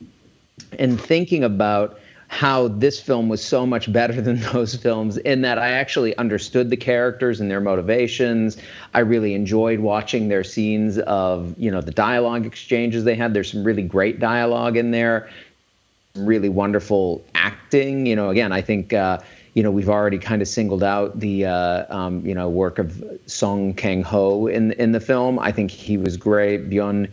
and thinking about how this film was so much better than those films in that I actually understood the characters and their motivations. I really enjoyed watching their scenes of, you know, the dialogue exchanges they had. There's some really great dialogue in there, really wonderful acting. You know, again, I think, uh, you know, we've already kind of singled out the, uh, um, you know, work of Song Kang-ho in, in the film. I think he was great. Byun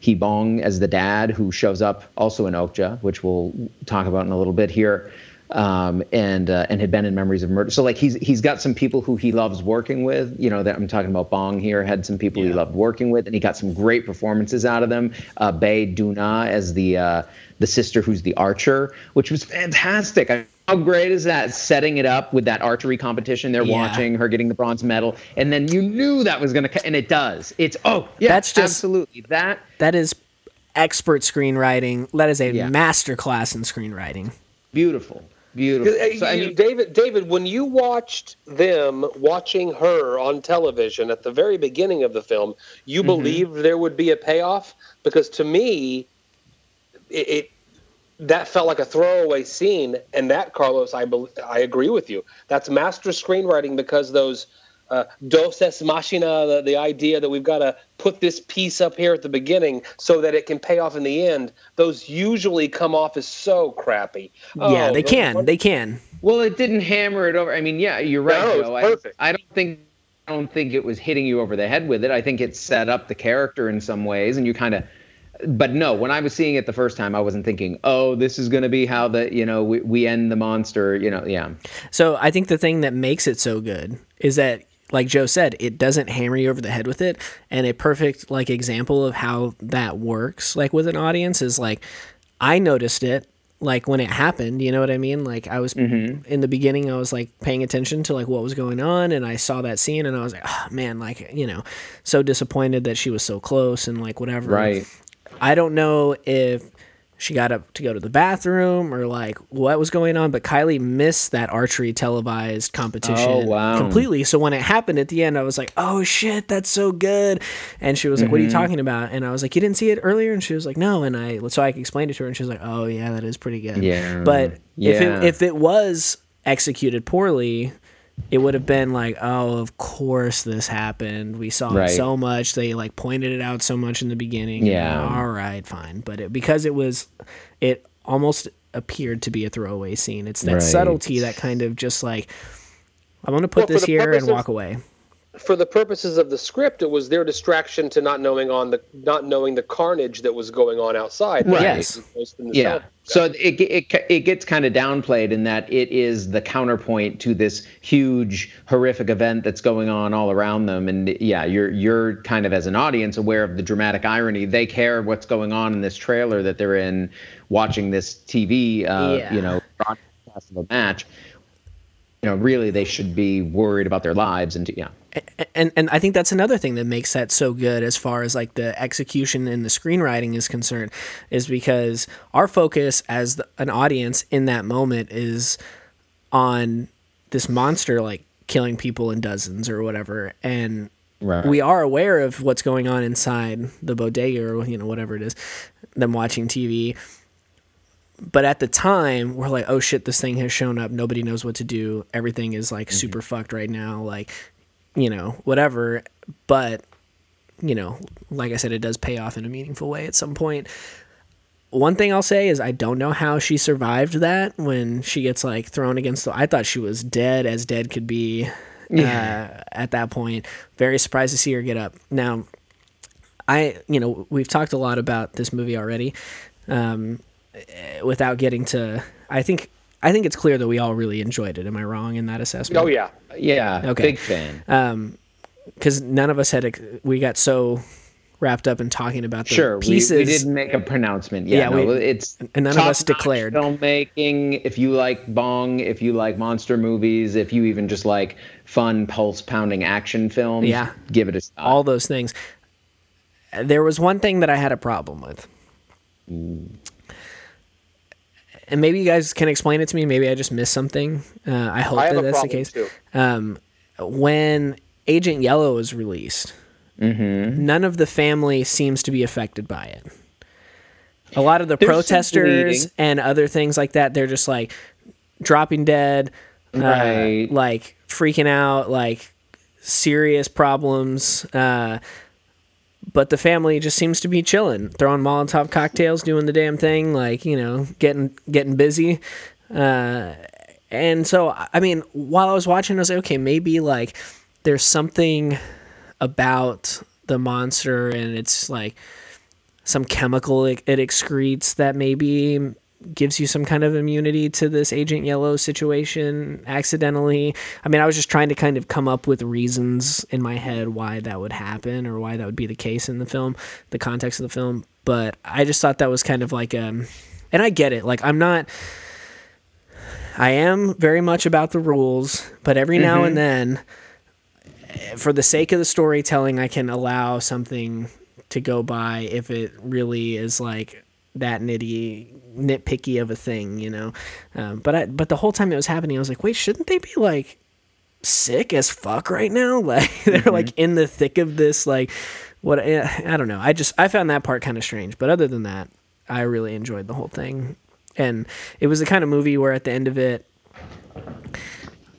He-bong as the dad, who shows up also in Okja, which we'll talk about in a little bit here, um, and uh, and had been in Memories of Murder. So like he's he's got some people who he loves working with. You know, that I'm talking about Bong here had some people yeah. he loved working with, and he got some great performances out of them. Uh, Bae Doona as the uh, the sister who's the archer, which was fantastic. I- How great is that? Setting it up with that archery competition. They're yeah. watching her getting the bronze medal. And then you knew that was going to, and it does. It's, oh, yeah, that's just, absolutely. That, that is expert screenwriting. That is a yeah. masterclass in screenwriting. Beautiful. Beautiful. So, I mean, David, David, when you watched them watching her on television at the very beginning of the film, you mm-hmm. believed there would be a payoff? Because to me, it, it that felt like a throwaway scene, and that, Carlos, I be- I agree with you. That's master screenwriting because those uh, dos es machina, the, the idea that we've got to put this piece up here at the beginning so that it can pay off in the end, those usually come off as so crappy. Oh, yeah, they can. Are- they can. Well, it didn't hammer it over. I mean, yeah, you're right, no, Joe. It's perfect. I, I don't think... I don't think it was hitting you over the head with it. I think it set up the character in some ways, and you kind of... But no, when I was seeing it the first time, I wasn't thinking, oh, this is going to be how the, you know, we, we end the monster, you know, yeah. So I think the thing that makes it so good is that, like Joe said, it doesn't hammer you over the head with it. And a perfect, like, example of how that works, like, with an audience is, like, I noticed it, like, when it happened, you know what I mean? Like, I was, mm-hmm. in the beginning, I was, like, paying attention to, like, what was going on, and I saw that scene, and I was like, oh, man, like, you know, so disappointed that she was so close and, like, whatever. Right. I don't know if she got up to go to the bathroom or like what was going on, but Kylie missed that archery televised competition oh, wow. completely. So when it happened at the end, I was like, oh shit, that's so good. And she was like, mm-hmm. what are you talking about? And I was like, you didn't see it earlier? And she was like, no. And I, so I explained it to her and she was like, oh yeah, that is pretty good. Yeah. But yeah. if it, if it was executed poorly, it would have been like, oh, of course this happened. We saw right. it so much. They like pointed it out so much in the beginning. Yeah. All right, fine. But it, because it was, it almost appeared to be a throwaway scene. It's that right. subtlety that kind of just like, I'm going to put well, this here and walk away. For the purposes of the script, it was their distraction to not knowing on the not knowing the carnage that was going on outside. Right. Yes. Yeah. South. So it it it gets kind of downplayed in that it is the counterpoint to this huge horrific event that's going on all around them. And yeah, you're you're kind of as an audience aware of the dramatic irony. They care what's going on in this trailer that they're in, watching this T V, uh, yeah. you know, broadcast of a match. You know, really, they should be worried about their lives and yeah. And and I think that's another thing that makes that so good as far as like the execution and the screenwriting is concerned, is because our focus as the, an audience in that moment is on this monster like killing people in dozens or whatever, and right. we are aware of what's going on inside the bodega or you know whatever it is, them watching T V. But at the time, we're like, oh shit, this thing has shown up. Nobody knows what to do. Everything is like mm-hmm. super fucked right now. Like. You know, whatever, but you know, like I said, it does pay off in a meaningful way at some point. One thing I'll say is I don't know how she survived that when she gets, like, thrown against the... I thought she was dead as dead could be yeah. uh, at that point. Very surprised to see her get up. Now, I, you know, we've talked a lot about this movie already um, without getting to... I think I think it's clear that we all really enjoyed it. Am I wrong in that assessment? Oh, yeah. Yeah. Okay. Big fan. Um, because none of us had... We got so... wrapped up in talking about the sure, pieces. Sure, we, we didn't make a pronouncement. Yeah, yeah no, we, it's and none of us declared. Filmmaking, if you like Bong, if you like monster movies, if you even just like fun, pulse-pounding action films, yeah. give it a shot. All those things. There was one thing that I had a problem with. Ooh. And maybe you guys can explain it to me. Maybe I just missed something. Uh, I hope I that that's the case. Um, when Agent Yellow was released... Mm-hmm. None of the family seems to be affected by it. A lot of the There's protesters and other things like that, they're just like dropping dead, right. uh, like freaking out, like serious problems. Uh, but the family just seems to be chilling, throwing Molotov cocktails, doing the damn thing, like, you know, getting getting busy. Uh, and so, I mean, while I was watching, I was like, okay, maybe like there's something about the monster and it's like some chemical it, it excretes that maybe gives you some kind of immunity to this Agent Yellow situation accidentally. I mean, I was just trying to kind of come up with reasons in my head why that would happen or why that would be the case in the film, the context of the film. But I just thought that was kind of like, um, and I get it. Like I'm not, I am very much about the rules, but every mm-hmm. now and then, for the sake of the storytelling, I can allow something to go by if it really is like that nitty nitpicky of a thing, you know? Um, but I, but the whole time it was happening, I was like, wait, shouldn't they be like sick as fuck right now? Like they're mm-hmm. like in the thick of this, like what, I don't know. I just, I found that part kind of strange, but other than that, I really enjoyed the whole thing. And it was the kind of movie where at the end of it,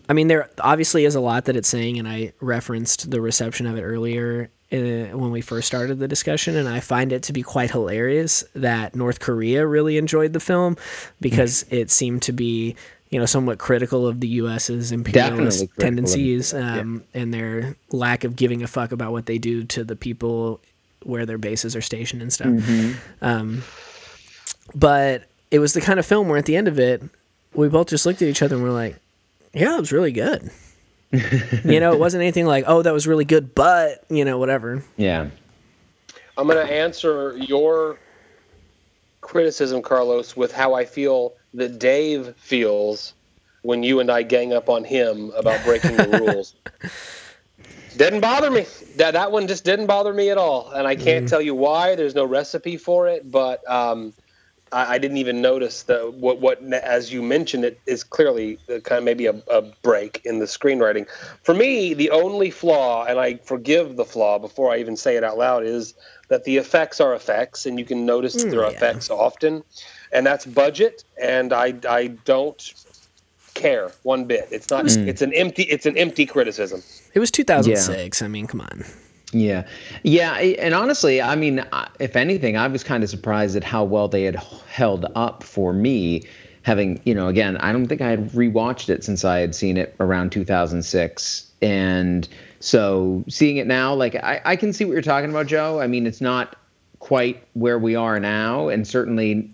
I mean, there obviously is a lot that it's saying, and I referenced the reception of it earlier uh, when we first started the discussion, and I find it to be quite hilarious that North Korea really enjoyed the film because mm-hmm. it seemed to be, you know, somewhat critical of the U S's imperialist tendencies um, yeah. and their lack of giving a fuck about what they do to the people where their bases are stationed and stuff. Mm-hmm. Um, but it was the kind of film where at the end of it, we both just looked at each other and we're like, yeah, it was really good. You know, it wasn't anything like, oh, that was really good, but, you know, whatever. Yeah. I'm going to answer your criticism, Carlos, with how I feel that Dave feels when you and I gang up on him about breaking the rules. Didn't bother me. That that one just didn't bother me at all. And I can't mm. tell you why. There's no recipe for it, but... um I didn't even notice that what, what, as you mentioned, it is clearly kind of maybe a, a break in the screenwriting. For me, the only flaw, and I forgive the flaw before I even say it out loud, is that the effects are effects, and you can notice mm, their yeah. effects often, and that's budget, and I, I don't care one bit. It's not. Mm. It's an empty. It's an empty criticism. It was two thousand six. Yeah. I mean, come on. Yeah. Yeah. And honestly, I mean, if anything, I was kind of surprised at how well they had held up for me having, you know, again, I don't think I had rewatched it since I had seen it around two thousand six. And so seeing it now, like I, I can see what you're talking about, Joe. I mean, it's not quite where we are now. And certainly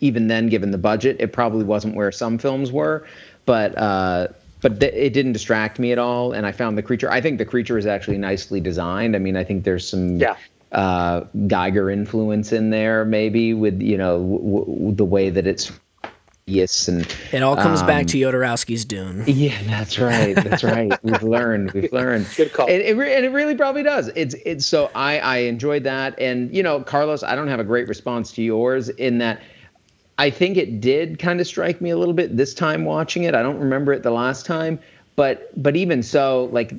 even then, given the budget, it probably wasn't where some films were. But, uh, But th- it didn't distract me at all, and I found the creature. I think the creature is actually nicely designed. I mean, I think there's some yeah. uh, Geiger influence in there, maybe with you know w- w- the way that it's yes, and it all comes um, back to Jodorowsky's Dune. Yeah, that's right. That's right. We've learned. We've learned. Good call. And it, re- and it really probably does. It's it's so I I enjoyed that, and you know, Carlos, I don't have a great response to yours in that. I think it did kind of strike me a little bit this time watching it. I don't remember it the last time, but but even so, like,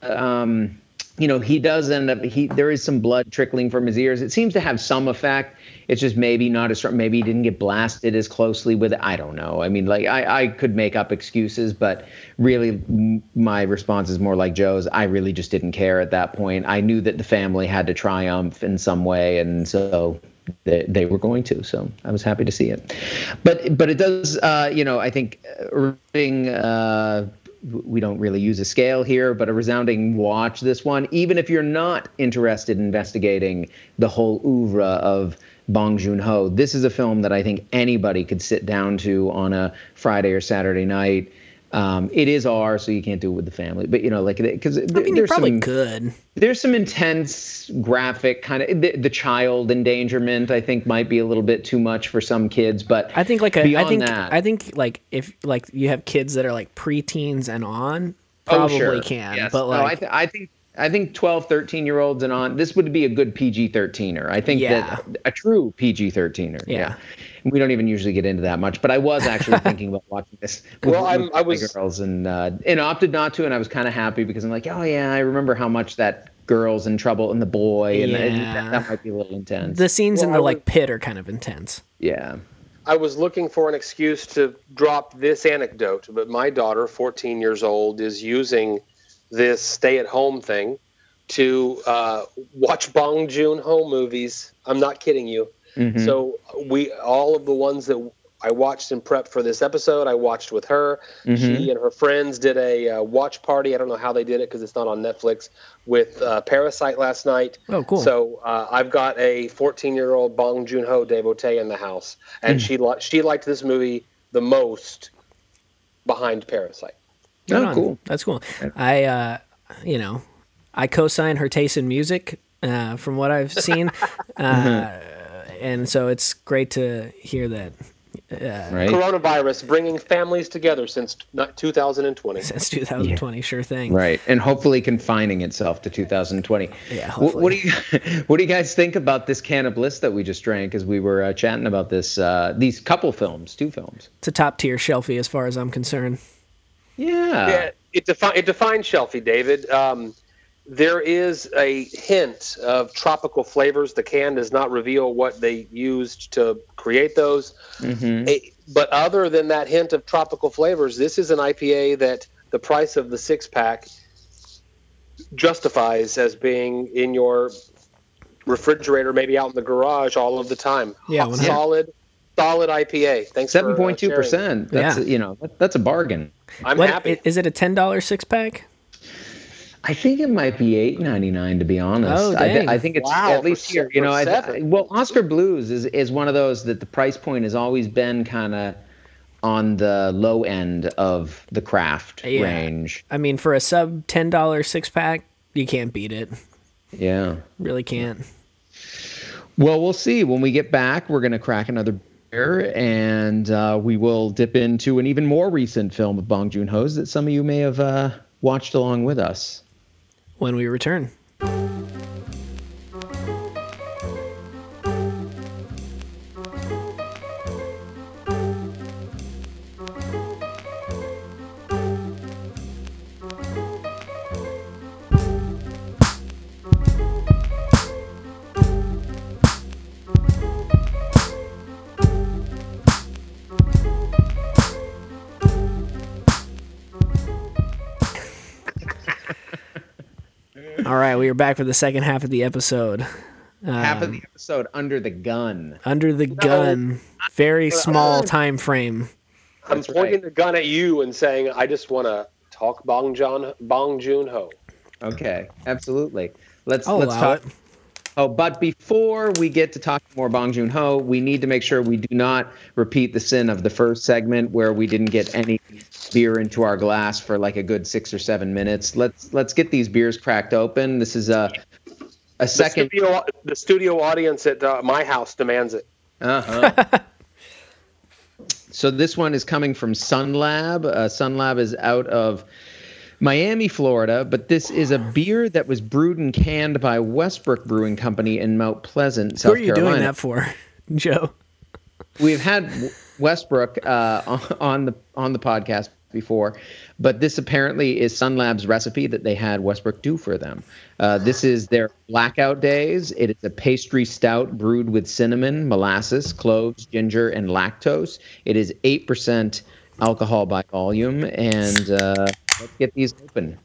um, you know, he does end up, he, there is some blood trickling from his ears. It seems to have some effect. It's just maybe not as strong. Maybe he didn't get blasted as closely with it. I don't know. I mean, like, I, I could make up excuses, but really my response is more like Joe's. I really just didn't care at that point. I knew that the family had to triumph in some way, and so they, they were going to. So I was happy to see it. But but it does, uh, you know, I think reading... Uh, we don't really use a scale here, but a resounding watch this one, even if you're not interested in investigating the whole oeuvre of Bong Joon-ho. This is a film that I think anybody could sit down to on a Friday or Saturday night. Um, it is R, so you can't do it with the family. But, you know, like, because th- I mean, there's probably some, good. There's some intense graphic kind of the, the child endangerment, I think, might be a little bit too much for some kids. But I think like a, I think that, I think like if like you have kids that are like preteens and on, probably oh, sure. can. Yes. But like no, I, th- I think I think twelve, thirteen year olds and on, this would be a good P G thirteen-er. I think yeah. that a true P G thirteen-er. Yeah. yeah. We don't even usually get into that much, but I was actually thinking about watching this with, well, I'm, with I was, girls and uh, and opted not to, and I was kind of happy because I'm like, oh yeah, I remember how much that girl's in trouble and the boy, and, yeah. and that, that might be a little intense. The scenes well, in the I like was, pit are kind of intense. Yeah. I was looking for an excuse to drop this anecdote, but my daughter, fourteen years old, is using this stay-at-home thing to uh, watch Bong Joon-ho movies. I'm not kidding you. Mm-hmm. So we all of the ones that I watched in prep for this episode, I watched with her. Mm-hmm. She and her friends did a uh, watch party. I don't know how they did it because it's not on Netflix. With uh, Parasite last night. Oh, cool. So uh, I've got a fourteen-year-old Bong Joon-ho devotee in the house, and mm. she li- she liked this movie the most behind Parasite. Good oh, on. Cool. That's cool. I, uh, you know, I co-sign her taste in music uh, from what I've seen. uh, mm-hmm. And so it's great to hear that. Uh, right. Coronavirus bringing families together since two thousand twenty. Since two thousand twenty, yeah. Sure thing. Right, and hopefully confining itself to two thousand twenty. Yeah. Hopefully. What, what do you What do you guys think about this Cano Bliss that we just drank? As we were uh, chatting about this, uh, these couple films, two films. It's a top tier shelfie, as far as I'm concerned. Yeah. Yeah. It defines it defines shelfie, David. Um, There is a hint of tropical flavors. The can does not reveal what they used to create those. Mm-hmm. It, but other than that hint of tropical flavors, this is an I P A that the price of the six-pack justifies as being in your refrigerator, maybe out in the garage all of the time. Yeah, well, solid, yeah. solid I P A. Thanks seven point two percent. That's yeah. you know that, that's a bargain. I'm what, happy. Is it a ten dollar six-pack? I think it might be eight ninety-nine, to be honest. Oh, I, th- I think it's wow, at least here. You know, I th- I, well, Oscar Blues is, is one of those that the price point has always been kind of on the low end of the craft yeah. range. I mean, for a sub ten dollar six pack, you can't beat it. Yeah, really can't. Well, we'll see when we get back. We're gonna crack another. And uh, we will dip into an even more recent film of Bong Joon-ho's that some of you may have uh, watched along with us. When we return. All right, we are back for the second half of the episode. Um, half of the episode, Under the Gun. Under the no, Gun. Very small time frame. I'm That's pointing right. the gun at you and saying, I just want to talk Bong Joon Bong Joon-ho. Okay, absolutely. Let's I'll let's talk. It. Oh, but before we get to talk more Bong Joon-ho, we need to make sure we do not repeat the sin of the first segment where we didn't get any beer into our glass for like a good six or seven minutes. Let's let's get these beers cracked open. This is a a second. The studio, the studio audience at uh, my house demands it. Uh-huh. So this one is coming from Sun Lab. Uh, Sun Lab is out of Miami, Florida, but this is a beer that was brewed and canned by Westbrook Brewing Company in Mount Pleasant, South Carolina. Who are you Carolina. doing that for, Joe? We've had Westbrook uh, on the on the podcast before, but this apparently is Sun Lab's recipe that they had Westbrook do for them. Uh, this is their Blackout Days. It is a pastry stout brewed with cinnamon, molasses, cloves, ginger, and lactose. It is eight percent alcohol by volume, and uh, let's get these open.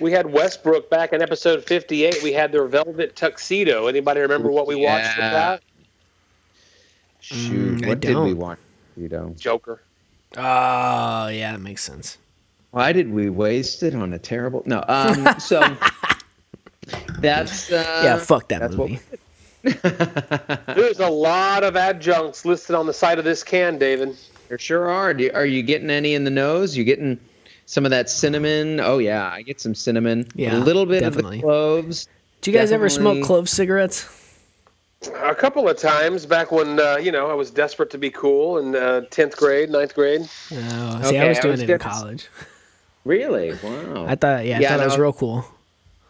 We had Westbrook back in episode fifty-eight. We had their Velvet Tuxedo. Anybody remember what we yeah. watched with that? Shoot, mm, what did we watch? You know, Joker. Oh, yeah, that makes sense. Why did we waste it on a terrible? No, um, so that's uh, yeah. Fuck that movie. There's a lot of adjuncts listed on the side of this can, David. There sure are. Do, are you getting any in the nose? You getting some of that cinnamon? Oh yeah, I get some cinnamon. Yeah, a little bit definitely. Of the cloves. Do you guys definitely. Ever smoke clove cigarettes? A couple of times back when, uh, you know, I was desperate to be cool in uh, tenth grade, ninth grade. Oh, see, okay, I was doing I was it in college. Really? Wow. I thought, yeah, I yeah, thought no. it was real cool.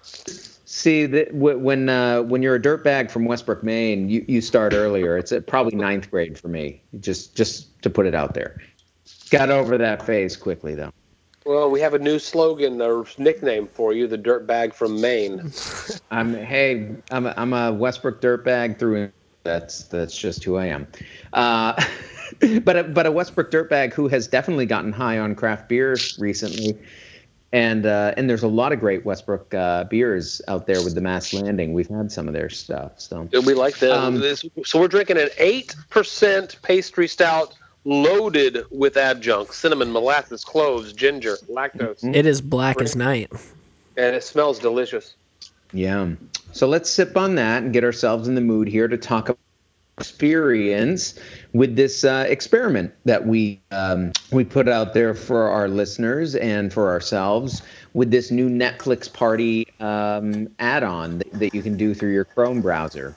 See, the, when uh, when you're a dirtbag from Westbrook, Maine, you, you start earlier. It's at probably ninth grade for me, just just to put it out there. Got over that phase quickly, though. Well, we have a new slogan or nickname for you, the Dirtbag from Maine. I'm hey, I'm a, I'm a Westbrook dirtbag through and that's that's just who I am. Uh, but a, but a Westbrook dirtbag who has definitely gotten high on craft beer recently. And uh, and there's a lot of great Westbrook uh, beers out there with the Mass Landing. We've had some of their stuff. So we like them. Um, this, so we're drinking an eight percent pastry stout. Loaded with adjuncts, cinnamon, molasses, cloves, ginger, lactose. It is black as night. And it smells delicious. Yeah. So let's sip on that and get ourselves in the mood here to talk about experience with this uh, experiment that we um, we put out there for our listeners and for ourselves with this new Netflix Party um, add-on that, that you can do through your Chrome browser.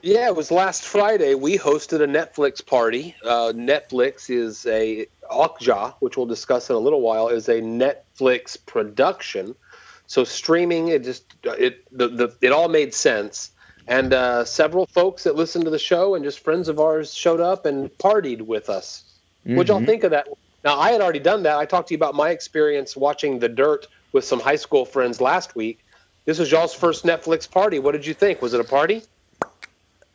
Yeah, it was last Friday. We hosted a Netflix party. Uh, Netflix is a Okja, which we'll discuss in a little while, is a Netflix production. So streaming, it just it the, the it all made sense. And uh, several folks that listened to the show and just friends of ours showed up and partied with us. Mm-hmm. What'd y'all think of that? Now, I had already done that. I talked to you about my experience watching The Dirt with some high school friends last week. This was y'all's first Netflix party. What did you think? Was it a party?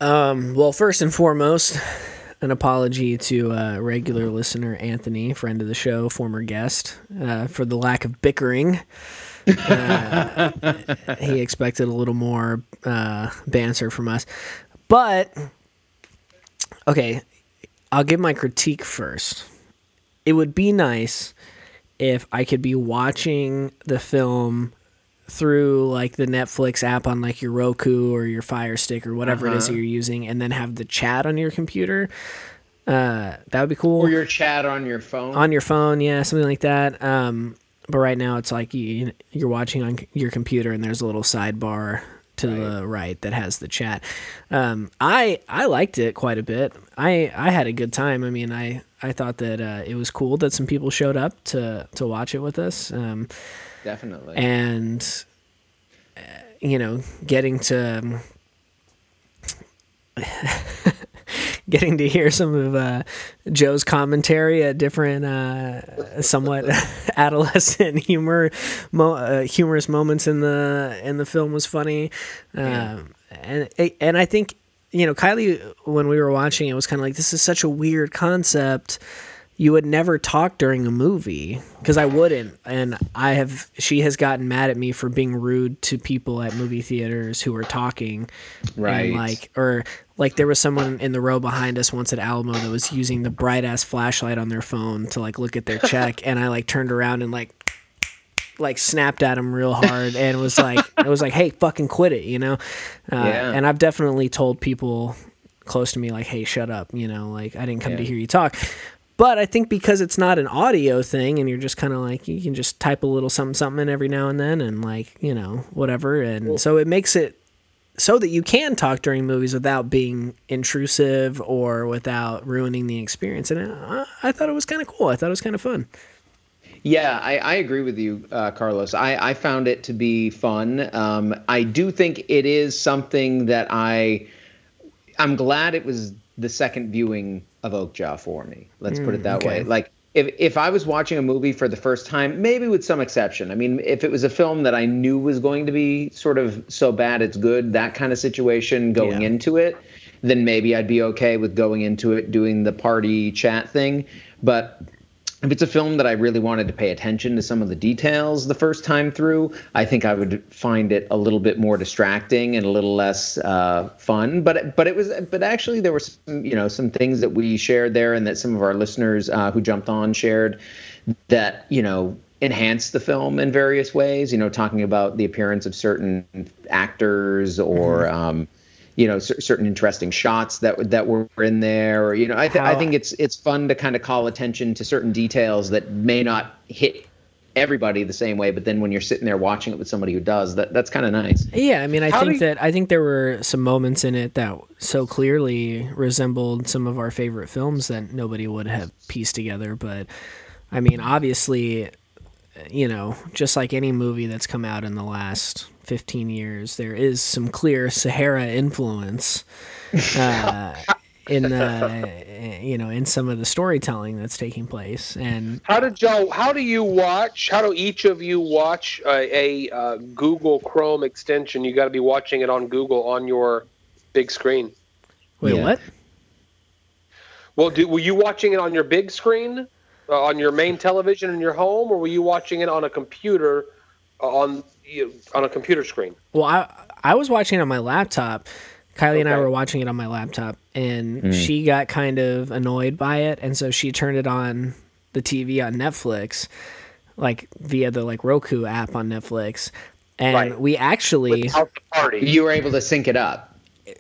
Um, well, first and foremost, an apology to uh, regular listener Anthony, friend of the show, former guest, uh, for the lack of bickering. Uh, he expected a little more uh, banter from us. But, okay, I'll give my critique first. It would be nice if I could be watching the film through like the Netflix app on like your Roku or your Fire Stick or whatever uh-huh. it is that you're using, and then have the chat on your computer. Uh, that would be cool. Or your chat on your phone. On your phone, yeah, something like that. Um, but right now it's like you, you're watching on your computer, and there's a little sidebar to right. the right that has the chat. Um, I I liked it quite a bit. I, I had a good time. I mean, I I thought that uh, it was cool that some people showed up to to watch it with us. Um, Definitely. And, uh, you know, getting to um, getting to hear some of uh, Joe's commentary at different, uh, somewhat adolescent humor, mo- uh, humorous moments in the in the film was funny, yeah. um, and and I think, you know, Kylie, when we were watching it, was kind of like, this is such a weird concept. You would never talk during a movie, because I wouldn't. And I have, she has gotten mad at me for being rude to people at movie theaters who are talking. Right. And like, or like there was someone in the row behind us once at Alamo that was using the bright ass flashlight on their phone to like look at their check. And I like turned around and like, like snapped at him real hard and was like, it was like, hey, fucking quit it, you know? Uh, yeah. And I've definitely told people close to me like, hey, shut up. You know, like I didn't come yeah. to hear you talk. But I think because it's not an audio thing and you're just kind of like, you can just type a little something, something in every now and then and like, you know, whatever. And cool. So it makes it so that you can talk during movies without being intrusive or without ruining the experience. And I, I thought it was kind of cool. I thought it was kind of fun. Yeah, I, I agree with you, uh, Carlos. I, I found it to be fun. Um, I do think it is something that I, I'm glad it was the second viewing of Okja for me. Let's mm, put it that okay. way. Like if if I was watching a movie for the first time, maybe with some exception. I mean, if it was a film that I knew was going to be sort of so bad it's good, that kind of situation going yeah. into it, then maybe I'd be okay with going into it doing the party chat thing. But if it's a film that I really wanted to pay attention to some of the details the first time through, I think I would find it a little bit more distracting and a little less uh, fun. But but it was but actually there were some, you know some things that we shared there and that some of our listeners uh, who jumped on shared that you know enhanced the film in various ways. You know, talking about the appearance of certain actors or. Mm-hmm. Um, you know, c- certain interesting shots that that were in there. Or, you know, I, th- I think it's it's fun to kind of call attention to certain details that may not hit everybody the same way. But then when you're sitting there watching it with somebody who does, that that's kind of nice. Yeah, I mean, I How think you- that I think there were some moments in it that so clearly resembled some of our favorite films that nobody would have pieced together. But I mean, obviously, you know, just like any movie that's come out in the last fifteen years, there is some clear Sahara influence uh, in the, you know, in some of the storytelling that's taking place. And how did y'all, how do you watch, how do each of you watch a, a uh, Google Chrome extension? You got to be watching it on Google on your big screen. Wait, yeah. what? Well, do, were you watching it on your big screen, uh, on your main television in your home, or were you watching it on a computer uh, on on a computer screen? Well, I I was watching it on my laptop. Kylie okay. and I were watching it on my laptop, and mm. she got kind of annoyed by it, and so she turned it on the T V on Netflix, like via the like Roku app on Netflix, and right. we actually without the party. You were able to sync it up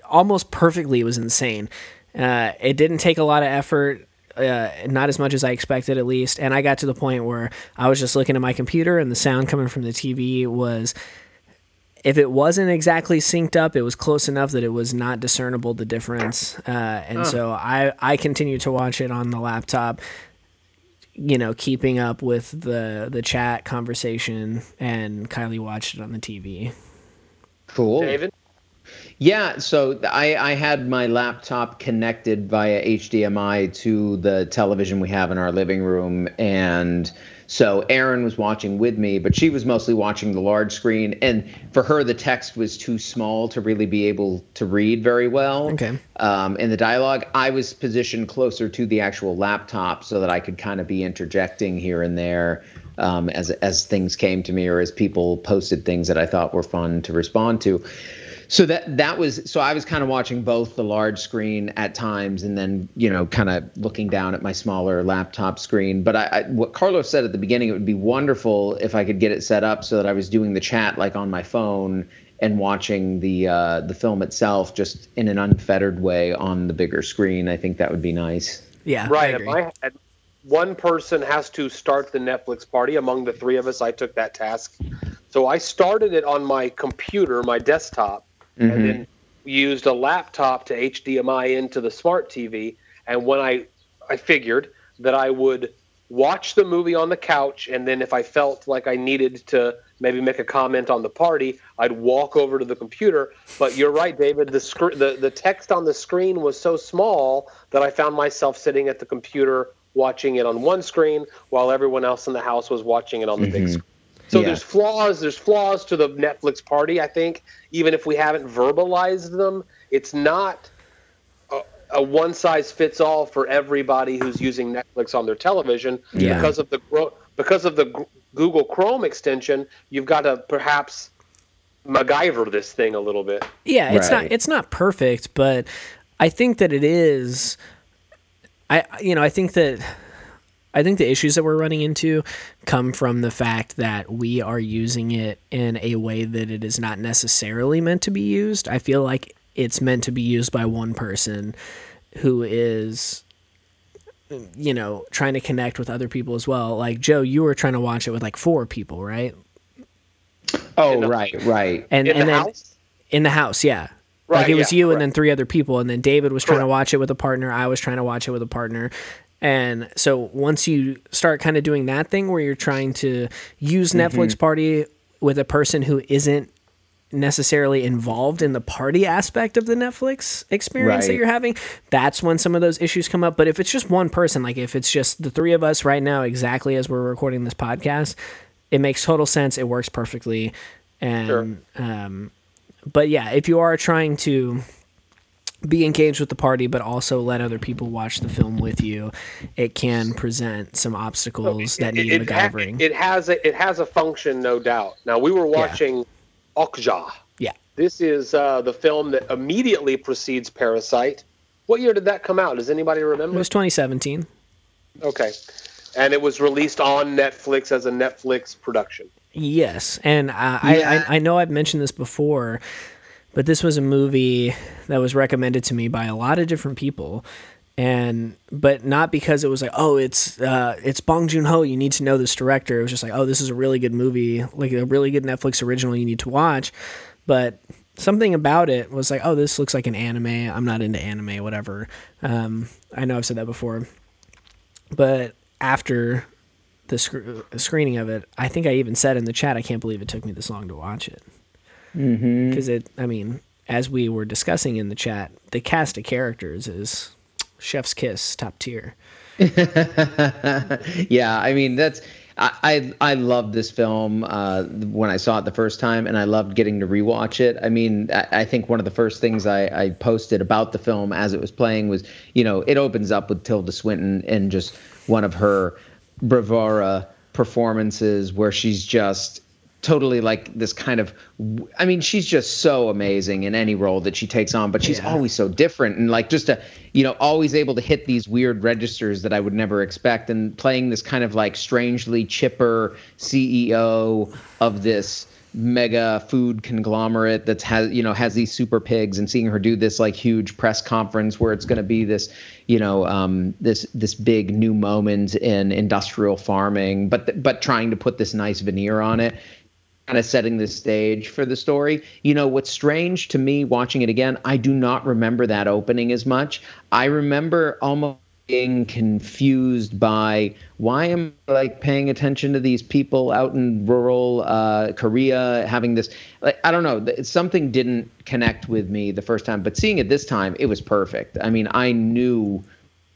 almost perfectly. It was insane. Uh, it didn't take a lot of effort. Uh, not as much as I expected, at least. And I got to the point where I was just looking at my computer, and the sound coming from the T V was, if it wasn't exactly synced up, it was close enough that it was not discernible, the difference. Uh, and oh. so I, I continued to watch it on the laptop, you know, keeping up with the, the chat conversation, and Kylie watched it on the T V. Cool. David? Yeah, so I, I had my laptop connected via H D M I to the television we have in our living room, and so Erin was watching with me, but she was mostly watching the large screen, and for her the text was too small to really be able to read very well. Okay. Um, in the dialogue, I was positioned closer to the actual laptop so that I could kind of be interjecting here and there um, as as things came to me or as people posted things that I thought were fun to respond to. So that that was so I was kind of watching both the large screen at times and then, you know, kind of looking down at my smaller laptop screen. But I, I, what Carlos said at the beginning, it would be wonderful if I could get it set up so that I was doing the chat like on my phone and watching the uh, the film itself just in an unfettered way on the bigger screen. I think that would be nice. Yeah, right. In my head, one person has to start the Netflix party. Among the three of us, I took that task. So I started it on my computer, my desktop. Mm-hmm. And then used a laptop to H D M I into the smart T V. And when I, I figured that I would watch the movie on the couch, and then if I felt like I needed to maybe make a comment on the party, I'd walk over to the computer. But you're right, David, the sc- the, the text on the screen was so small that I found myself sitting at the computer watching it on one screen while everyone else in the house was watching it on the mm-hmm. big screen. So yeah. there's flaws, there's flaws to the Netflix party, I think. Even if we haven't verbalized them, it's not a, a one-size-fits-all for everybody who's using Netflix on their television. Yeah. Because of the because of the Google Chrome extension, you've got to perhaps MacGyver this thing a little bit. Yeah, it's right. not it's not perfect, but I think that it is. I you know I think that. I think the issues that we're running into come from the fact that we are using it in a way that it is not necessarily meant to be used. I feel like it's meant to be used by one person who is, you know, trying to connect with other people as well. Like, Joe, you were trying to watch it with like four people, right? Oh, the, right, right. And, in and the then, house? In the house, yeah. Right, like it was yeah, you right. and then three other people. And then David was trying right. to watch it with a partner. I was trying to watch it with a partner. And so once you start kind of doing that thing where you're trying to use Netflix mm-hmm. Party with a person who isn't necessarily involved in the party aspect of the Netflix experience right. that you're having, that's when some of those issues come up. But if it's just one person, like if it's just the three of us right now, exactly as we're recording this podcast, it makes total sense. It works perfectly. And, sure. um, but yeah, if you are trying to be engaged with the party, but also let other people watch the film with you, it can present some obstacles no, it, that need it, MacGyvering. It has a, it has a function, no doubt. Now we were watching yeah. Okja. Yeah. This is uh, the film that immediately precedes Parasite. What year did that come out? Does anybody remember? It was twenty seventeen. Okay. And it was released on Netflix as a Netflix production. Yes. And uh, yeah. I, I, I know I've mentioned this before, but this was a movie that was recommended to me by a lot of different people. And but not because it was like, oh, it's uh, it's Bong Joon-ho, you need to know this director. It was just like, oh, this is a really good movie, like a really good Netflix original you need to watch. But something about it was like, oh, this looks like an anime. I'm not into anime, whatever. Um, I know I've said that before. But after the sc- screening of it, I think I even said in the chat, I can't believe it took me this long to watch it. Mm-hmm. Because it, I mean, as we were discussing in the chat, the cast of characters is... Chef's kiss, top tier. Yeah, I mean, that's I I, I loved this film uh, when I saw it the first time, and I loved getting to rewatch it. I mean, I, I think one of the first things I, I posted about the film as it was playing was, you know, it opens up with Tilda Swinton and just one of her bravura performances where she's just totally like this kind of, I mean, she's just so amazing in any role that she takes on, but she's yeah. always so different and like just, a, you know, always able to hit these weird registers that I would never expect, and playing this kind of like strangely chipper C E O of this mega food conglomerate that's has, you know, has these super pigs, and seeing her do this like huge press conference where it's going to be this, you know, um, this this big new moment in industrial farming, but th- but trying to put this nice veneer on it. Kind of setting the stage for the story. You know, what's strange to me watching it again, I do not remember that opening as much. I remember almost being confused by why am I like paying attention to these people out in rural uh, Korea having this, like, I don't know, something didn't connect with me the first time, but seeing it this time, it was perfect. I mean, I knew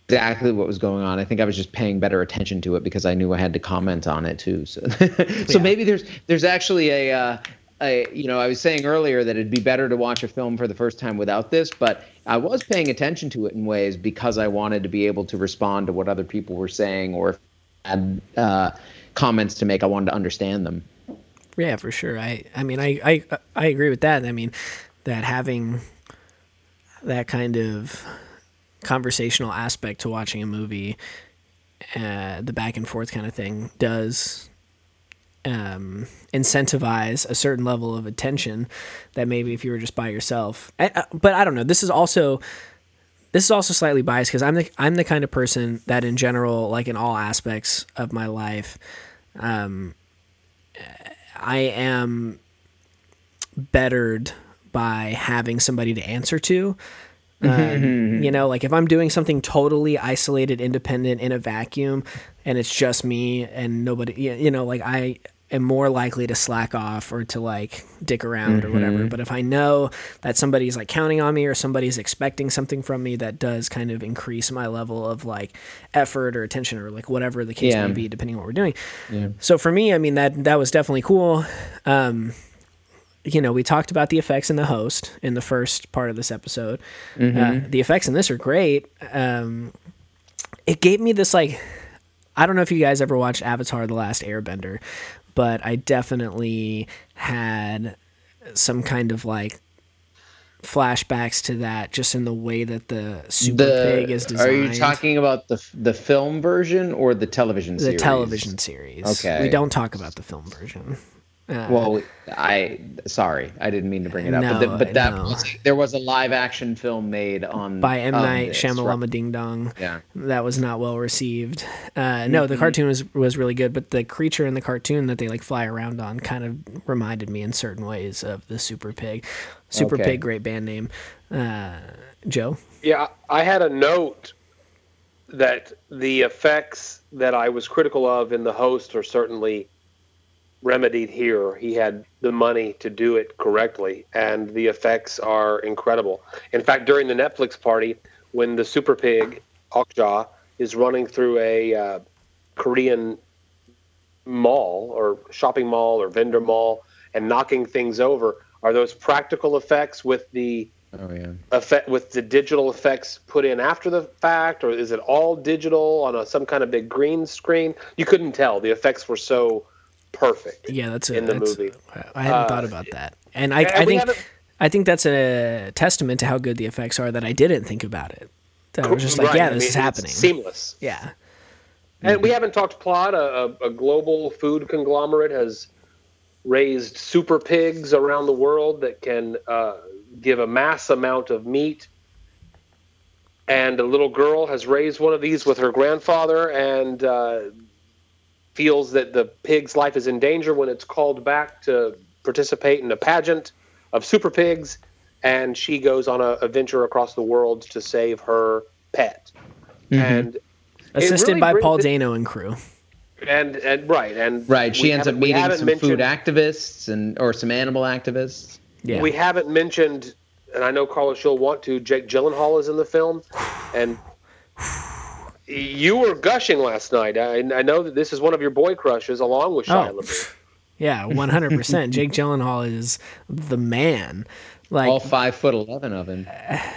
exactly what was going on. I think I was just paying better attention to it because I knew I had to comment on it too. So, so yeah. maybe there's there's actually a, uh, a, you know, I was saying earlier that it'd be better to watch a film for the first time without this, but I was paying attention to it in ways because I wanted to be able to respond to what other people were saying, or if I had uh, comments to make, I wanted to understand them. Yeah, for sure. I, I mean, I, I, I agree with that. I mean, that having that kind of conversational aspect to watching a movie, uh, the back and forth kind of thing does um, incentivize a certain level of attention that maybe if you were just by yourself. I, uh, but I don't know. This is also this is also slightly biased because I'm the I'm the kind of person that in general, like in all aspects of my life, um, I am bettered by having somebody to answer to. Um, you know, like if I'm doing something totally isolated, independent in a vacuum, and it's just me and nobody, you know, like I am more likely to slack off or to like dick around mm-hmm. or whatever. But if I know that somebody's like counting on me or somebody's expecting something from me, that does kind of increase my level of like effort or attention or like whatever the case yeah. may be, depending on what we're doing. Yeah. So for me, I mean, that, that was definitely cool. Um, You know, we talked about the effects in The Host in the first part of this episode. Mm-hmm. Uh, the effects in this are great. Um, it gave me this, like, I don't know if you guys ever watched Avatar: The Last Airbender, but I definitely had some kind of, like, flashbacks to that, just in the way that the super the, pig is designed. Are you talking about the the film version or the television series? The television series. Okay. We don't talk about the film version. Uh, well, I sorry, I didn't mean to bring it up, no, but, the, but that no. was, there was a live action film made on by M. Night Shyamalama right. Ding Dong. Yeah, that was not well received. Uh, no, mm-hmm. the cartoon was was really good, but the creature in the cartoon that they like fly around on kind of reminded me in certain ways of the Super Pig. Super okay. Pig, great band name. Uh, Joe. Yeah, I had a note that the effects that I was critical of in The Host are certainly remedied here. He had the money to do it correctly, and the effects are incredible. In fact, during the Netflix party, when the super pig, Okja, is running through a uh, Korean mall or shopping mall or vendor mall and knocking things over, are those practical effects with the oh, yeah. effect with the digital effects put in after the fact, or is it all digital on a, some kind of big green screen? You couldn't tell. The effects were so perfect. Yeah, that's a, in the that's, movie. I hadn't uh, thought about that, and I, and I think I think that's a testament to how good the effects are that I didn't think about it. So I was just like, right. yeah, this I mean, is happening. Seamless. Yeah. And we haven't talked plot. A, a global food conglomerate has raised super pigs around the world that can uh, give a mass amount of meat. And a little girl has raised one of these with her grandfather and uh, feels that the pig's life is in danger when it's called back to participate in a pageant of super pigs. And she goes on a, a venture across the world to save her pet. Mm-hmm. And assisted really by Paul Dano and crew. And and right and right, she ends up meeting some food activists and or some animal activists. Yeah, we haven't mentioned, and I know Carlos, you'll want to. Jake Gyllenhaal is in the film, and you were gushing last night. I, I know that this is one of your boy crushes, along with Shia oh. LaBeouf. Yeah, one hundred percent. Jake Gyllenhaal is the man. Like all five foot eleven of him.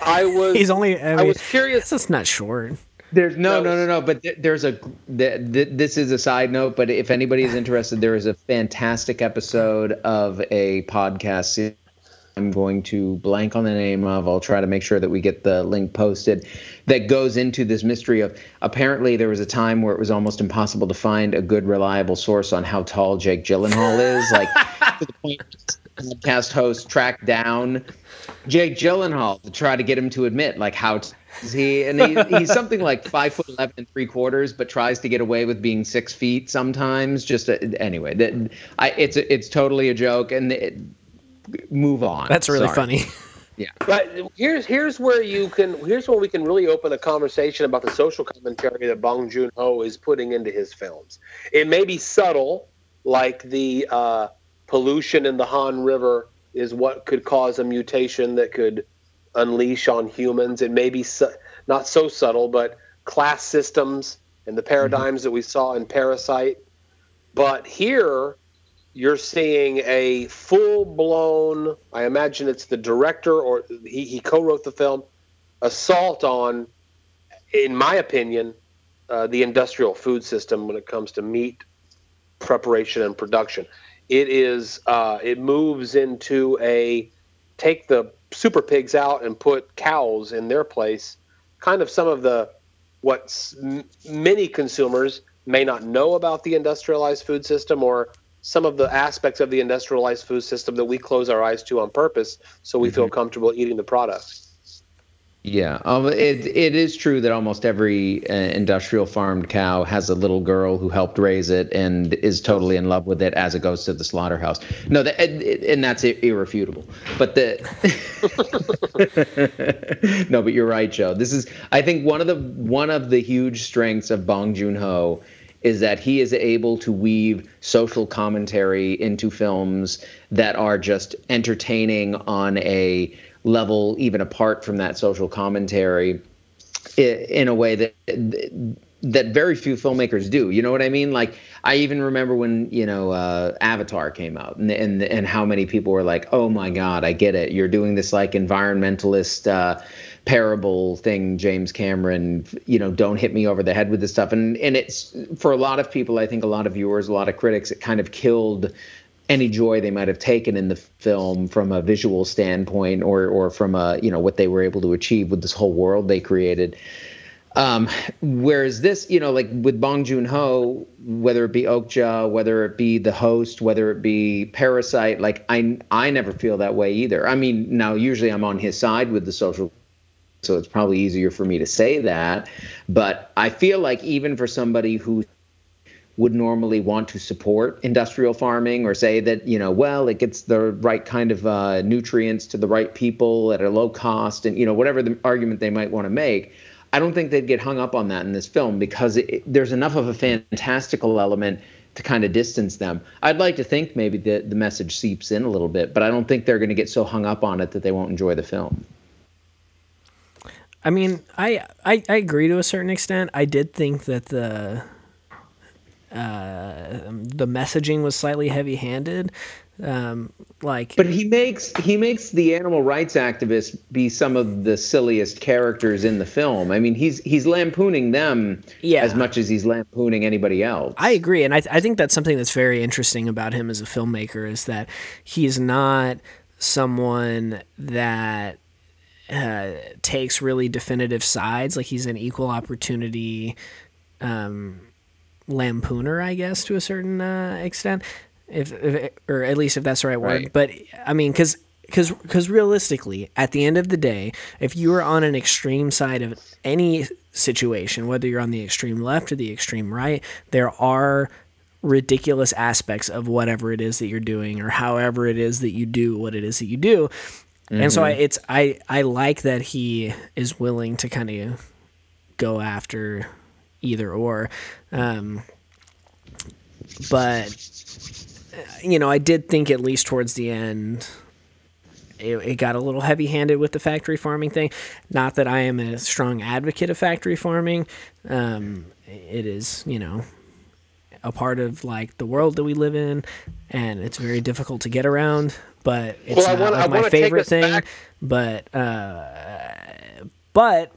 I was. He's only. I, mean, I was curious. That's not short. There's no, no, no, no. But there's a. This is a side note. But if anybody is interested, there is a fantastic episode of a podcast. I'm going to blank on the name of. I'll try to make sure that we get the link posted. That goes into this mystery of apparently there was a time where it was almost impossible to find a good, reliable source on how tall Jake Gyllenhaal is. Like to the point, podcast host tracked down Jake Gyllenhaal to try to get him to admit like how. T- Is he and he, he's something like five foot eleven and three quarters, but tries to get away with being six feet sometimes. Just a, anyway, that, I, it's it's totally a joke. And it, move on. That's really Sorry. funny. Yeah, but here's here's where you can here's where we can really open a conversation about the social commentary that Bong Joon-ho is putting into his films. It may be subtle, like the uh, pollution in the Han River is what could cause a mutation that could unleash on humans. It may be su- not so subtle, but class systems and the paradigms mm-hmm. that we saw in Parasite. But here you're seeing a full-blown, I imagine it's the director or he, he co-wrote the film, assault on, in my opinion, uh, the industrial food system when it comes to meat preparation and production. It is uh, it moves into a take the super pigs out and put cows in their place, kind of some of the what m- many consumers may not know about the industrialized food system, or some of the aspects of the industrialized food system that we close our eyes to on purpose so we mm-hmm. feel comfortable eating the product. Yeah, um, it it is true that almost every uh, industrial farmed cow has a little girl who helped raise it and is totally in love with it as it goes to the slaughterhouse. No, that, and, and that's irrefutable. But the no, but you're right, Joe. This is, I think, one of the one of the huge strengths of Bong Joon-ho is that he is able to weave social commentary into films that are just entertaining on a level even apart from that social commentary in a way that that very few filmmakers do. You know what I mean? Like, I even remember when, you know, uh, Avatar came out and, and and how many people were like, oh my God, I get it. You're doing this like environmentalist uh, parable thing, James Cameron, you know, don't hit me over the head with this stuff. And and it's, for a lot of people, I think a lot of viewers, a lot of critics, it kind of killed any joy they might have taken in the film from a visual standpoint, or or from a, you know, what they were able to achieve with this whole world they created. Um, whereas this, you know, like with Bong Joon-ho, whether it be Okja, whether it be The Host, whether it be Parasite, like I I never feel that way either. I mean, now usually I'm on his side with the social, so it's probably easier for me to say that, but I feel like even for somebody who would normally want to support industrial farming or say that, you know, well, it gets the right kind of uh, nutrients to the right people at a low cost and, you know, whatever the argument they might want to make, I don't think they'd get hung up on that in this film because it, there's enough of a fantastical element to kind of distance them. I'd like to think maybe the, the message seeps in a little bit, but I don't think they're going to get so hung up on it that they won't enjoy the film. I mean, I, I, I agree to a certain extent. I did think that the uh, the messaging was slightly heavy-handed. Um, like, but he makes he makes the animal rights activists be some of the silliest characters in the film. I mean, he's he's lampooning them yeah. as much as he's lampooning anybody else. I agree, and I th- I think that's something that's very interesting about him as a filmmaker, is that he's not someone that uh, takes really definitive sides. Like, he's an equal opportunity um, lampooner, I guess, to a certain uh, extent. If, if or at least if that's the right word. Right. But I mean, because because because realistically, at the end of the day, if you are on an extreme side of any situation, whether you're on the extreme left or the extreme right, there are ridiculous aspects of whatever it is that you're doing, or however it is that you do what it is that you do. Mm-hmm. And so I, it's I I like that he is willing to kind of go after either or, um, but. You know, I did think at least towards the end, it, it got a little heavy-handed with the factory farming thing. Not that I am a strong advocate of factory farming. Um, it is, you know, a part of, like, the world that we live in, and it's very difficult to get around. But it's well, not I wanna, like, I wanna my favorite thing. Back. But, uh, but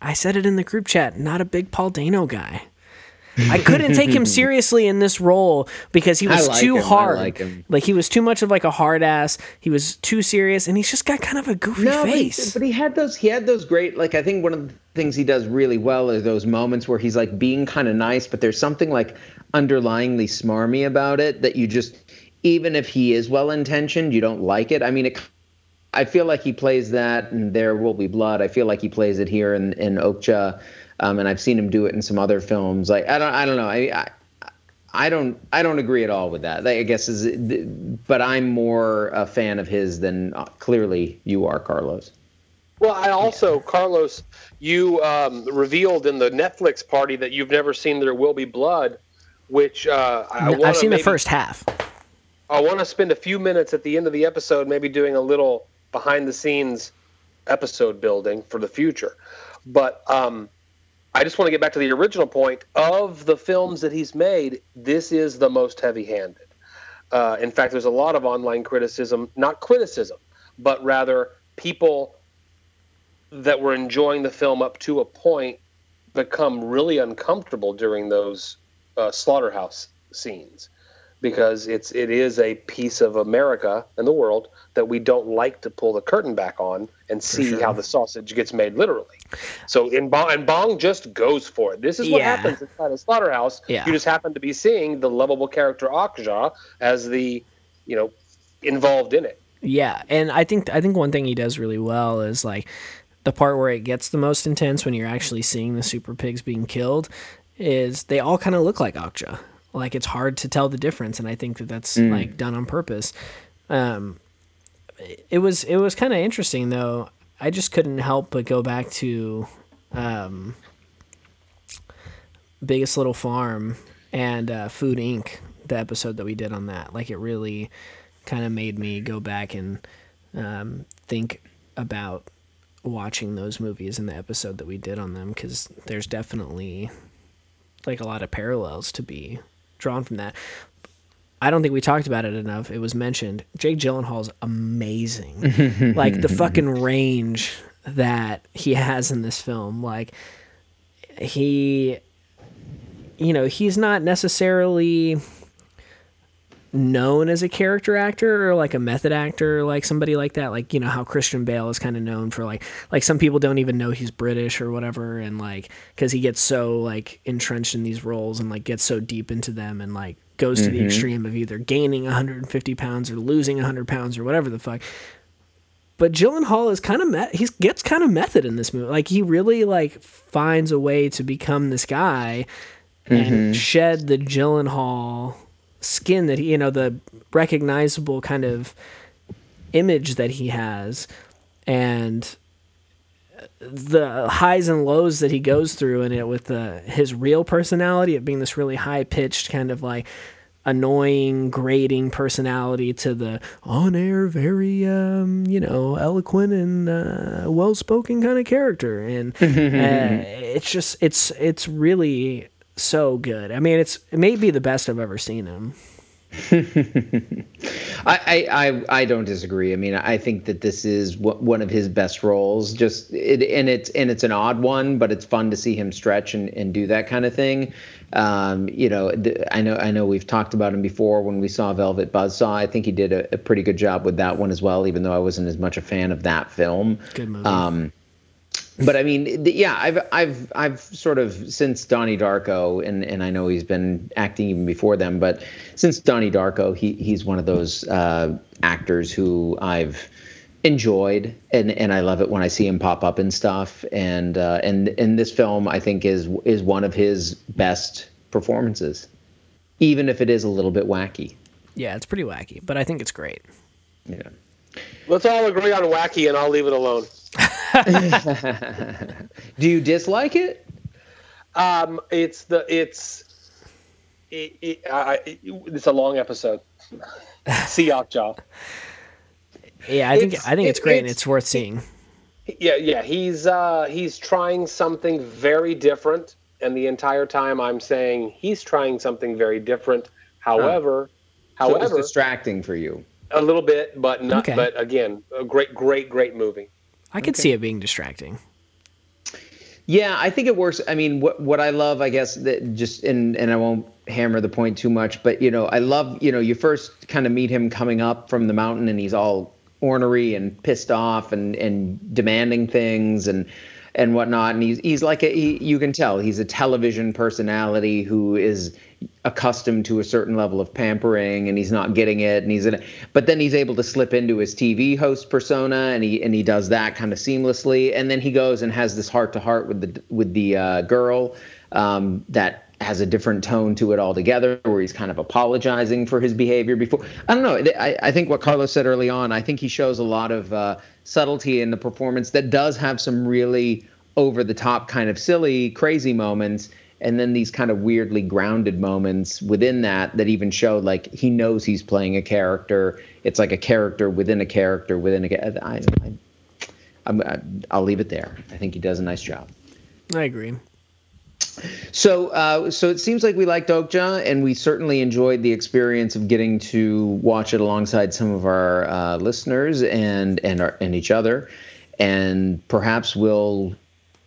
I said it in the group chat, not a big Paul Dano guy. I couldn't take him seriously in this role because he was like too him, hard. Like, like he was too much of like a hard ass. He was too serious, and he's just got kind of a goofy no, face. But he, but he had those. He had those great. Like, I think one of the things he does really well are those moments where he's like being kind of nice, but there's something like underlyingly smarmy about it that you just, even if he is well intentioned, you don't like it. I mean, it, I feel like he plays that in There Will Be Blood. I feel like he plays it here in in Okja. Um, and I've seen him do it in some other films. Like, I don't, I don't know. I, I, I don't, I don't agree at all with that. Like, I guess is, but I'm more a fan of his than uh, clearly you are, Carlos. Well, I also, yeah. Carlos, you um, revealed in the Netflix party that you've never seen There Will Be Blood, which uh, I no, I've seen maybe, the first half. I want to spend a few minutes at the end of the episode, maybe doing a little behind the scenes episode building for the future, but. Um, I just want to get back to the original point. Of the films that he's made, this is the most heavy-handed. Uh, in fact, there's a lot of online criticism, not criticism, but rather people that were enjoying the film up to a point become really uncomfortable during those uh, slaughterhouse scenes, because it's it is a piece of America and the world that we don't like to pull the curtain back on and see sure. how the sausage gets made literally. So in Bong, and Bong just goes for it. This is what yeah. happens inside a slaughterhouse. Yeah. You just happen to be seeing the lovable character Okja as the, you know, involved in it. Yeah, and I think I think one thing he does really well is like the part where it gets the most intense when you're actually seeing the super pigs being killed is they all kind of look like Okja. Like, it's hard to tell the difference, and I think that that's mm. like done on purpose. Um, it was it was kind of interesting though. I just couldn't help but go back to um, Biggest Little Farm and uh, Food Incorporated. The episode that we did on that, like, it really kind of made me go back and um, think about watching those movies in the episode that we did on them, because there's definitely like a lot of parallels to be drawn from that. I don't think we talked about it enough. It was mentioned. Jake Gyllenhaal's amazing. Like, the fucking range that he has in this film. Like, he, you know, he's not necessarily known as a character actor or like a method actor, like somebody like that. Like, you know, how Christian Bale is kind of known for like, like some people don't even know he's British or whatever. And like, cause he gets so like entrenched in these roles and like gets so deep into them and like goes mm-hmm. to the extreme of either gaining one hundred fifty pounds or losing one hundred pounds or whatever the fuck. But Gyllenhaal is kind of, me- he gets kind of method in this movie. Like, he really like finds a way to become this guy mm-hmm. and shed the Gyllenhaal skin that he, you know, the recognizable kind of image that he has, and the highs and lows that he goes through in it with the, his real personality, it being this really high-pitched kind of like annoying, grating personality to the on-air, very, um, you know, eloquent and uh, well-spoken kind of character. And uh, it's just, it's it's really so good. I mean, it's it may be the best I've ever seen him. I, I I don't disagree. I mean, I think that this is one of his best roles. Just it, and it's and it's an odd one, but it's fun to see him stretch and, and do that kind of thing. Um, you know, I know I know we've talked about him before when we saw Velvet Buzzsaw. I think he did a, a pretty good job with that one as well, even though I wasn't as much a fan of that film. Good movie. Um, But I mean, yeah, I've I've I've sort of since Donnie Darko, and, and I know he's been acting even before them, but since Donnie Darko, he he's one of those uh, actors who I've enjoyed, and, and I love it when I see him pop up and stuff, and uh, and and this film I think is is one of his best performances, even if it is a little bit wacky. Yeah, it's pretty wacky, but I think it's great. Yeah. Let's all agree on wacky, and I'll leave it alone. Do you dislike it? Um, it's the it's it, it, uh, it, it's a long episode. See Okja. Yeah, I think it's, I think it's it, great, it's, and it's worth seeing. Yeah, yeah, he's uh, he's trying something very different, and the entire time I'm saying he's trying something very different. However, huh. however, so it was distracting for you a little bit, but not. Okay. But again, a great, great, great movie. I could okay. see it being distracting. Yeah, I think it works. I mean, what what I love, I guess, that just and and I won't hammer the point too much, but you know, I love you know, you first kind of meet him coming up from the mountain, and he's all ornery and pissed off and and demanding things and and whatnot, and he's he's like a he, you can tell he's a television personality who is accustomed to a certain level of pampering, and he's not getting it, and he's in it. But then he's able to slip into his T V host persona, and he and he does that kind of seamlessly. And then he goes and has this heart to heart with the with the uh, girl um, that has a different tone to it altogether, where he's kind of apologizing for his behavior before. I don't know. I, I think what Carlos said early on. I think he shows a lot of uh, subtlety in the performance that does have some really over the top kind of silly, crazy moments. And then these kind of weirdly grounded moments within that that even show, like, he knows he's playing a character. It's like a character within a character within a I, I, I'm, I, I'll leave it there. I think he does a nice job. I agree. So uh, so it seems like we liked Okja, and we certainly enjoyed the experience of getting to watch it alongside some of our uh, listeners and, and, our, and each other. And perhaps we'll...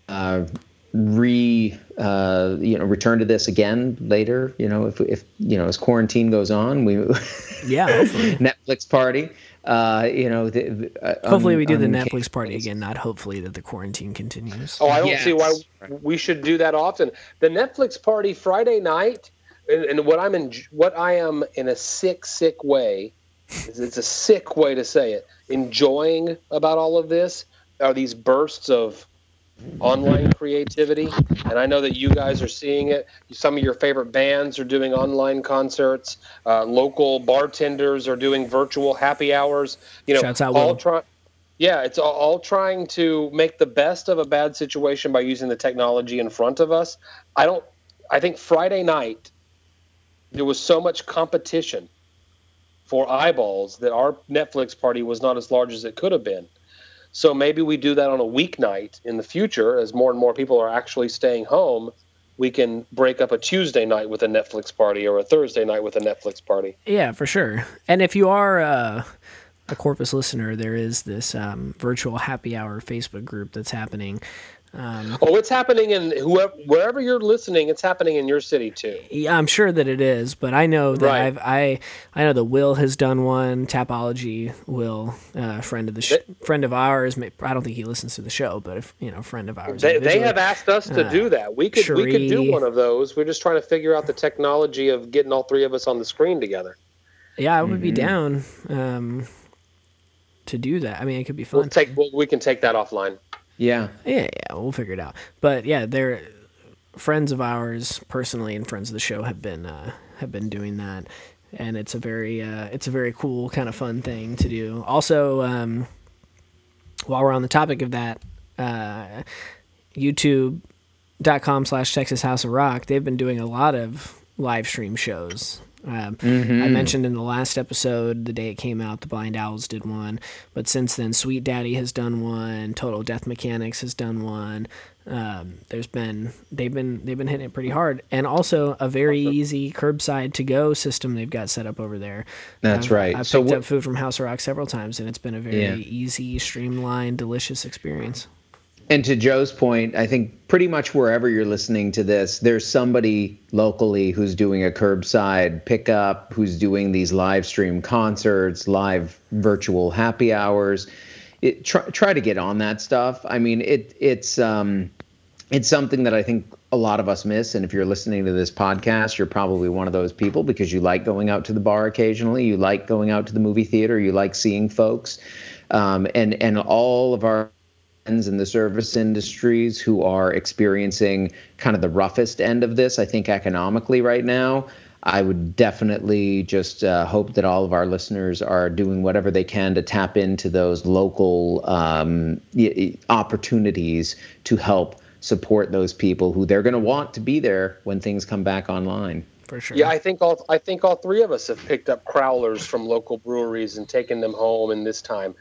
Uh, re uh you know return to this again later, you know, if if you know as quarantine goes on, we yeah hopefully. Netflix Party uh you know the, the, uh, hopefully on, we do the Netflix Party days. Again, not hopefully that the quarantine continues. Oh I don't yes. see why we should do that often. The Netflix Party Friday night, and, and what I'm in what I am in a sick sick way it's a sick way to say it enjoying about all of this are these bursts of online creativity, and I know that you guys are seeing it. Some of your favorite bands are doing online concerts. Uh, local bartenders are doing virtual happy hours. You know, Shouts out all try- yeah, it's all, all trying to make the best of a bad situation by using the technology in front of us. I don't. I think Friday night there was so much competition for eyeballs that our Netflix Party was not as large as it could have been. So maybe we do that on a weeknight in the future, as more and more people are actually staying home. We can break up a Tuesday night with a Netflix Party or a Thursday night with a Netflix Party. Yeah, for sure. And if you are uh, a Corpus listener, there is this um, virtual happy hour Facebook group that's happening. Um, oh, it's happening in whoever, wherever you're listening. It's happening in your city too. Yeah, I'm sure that it is, but I know that right. I've, I I know that Will has done one. Tapology, Will, uh, friend of the sh- they, friend of ours. I don't think he listens to the show, but if you know, friend of ours. They, they have asked us to uh, do that. We could Cherie, we could do one of those. We're just trying to figure out the technology of getting all three of us on the screen together. Yeah, I would mm-hmm. be down um, to do that. I mean, it could be fun. We'll take, we'll, we can take that offline. Yeah. Yeah, yeah, we'll figure it out. But yeah, they're friends of ours personally and friends of the show have been uh, have been doing that, and it's a very uh, it's a very cool kind of fun thing to do. Also, um, while we're on the topic of that, uh, YouTube.com slash Texas House of Rock, they've been doing a lot of live stream shows. Um, mm-hmm. I mentioned in the last episode, the day it came out, the Blind Owls did one, but since then Sweet Daddy has done one, Total Death Mechanics has done one. Um, there's been, they've been, they've been hitting it pretty hard, and also a very easy curbside to go system they've got set up over there. That's I've, right. I've so picked wh- up food from House of Rock several times, and it's been a very yeah. easy, streamlined, delicious experience. And to Joe's point, I think pretty much wherever you're listening to this, there's somebody locally who's doing a curbside pickup, who's doing these live stream concerts, live virtual happy hours. It, try, try to get on that stuff. I mean, it it's um, it's something that I think a lot of us miss. And if you're listening to this podcast, you're probably one of those people, because you like going out to the bar occasionally. You like going out to the movie theater. You like seeing folks. Um, and and all of our in the service industries who are experiencing kind of the roughest end of this, I think, economically right now, I would definitely just uh, hope that all of our listeners are doing whatever they can to tap into those local um, opportunities to help support those people who they're going to want to be there when things come back online. For sure. Yeah, I think all I think all three of us have picked up crowlers from local breweries and taken them home in this time.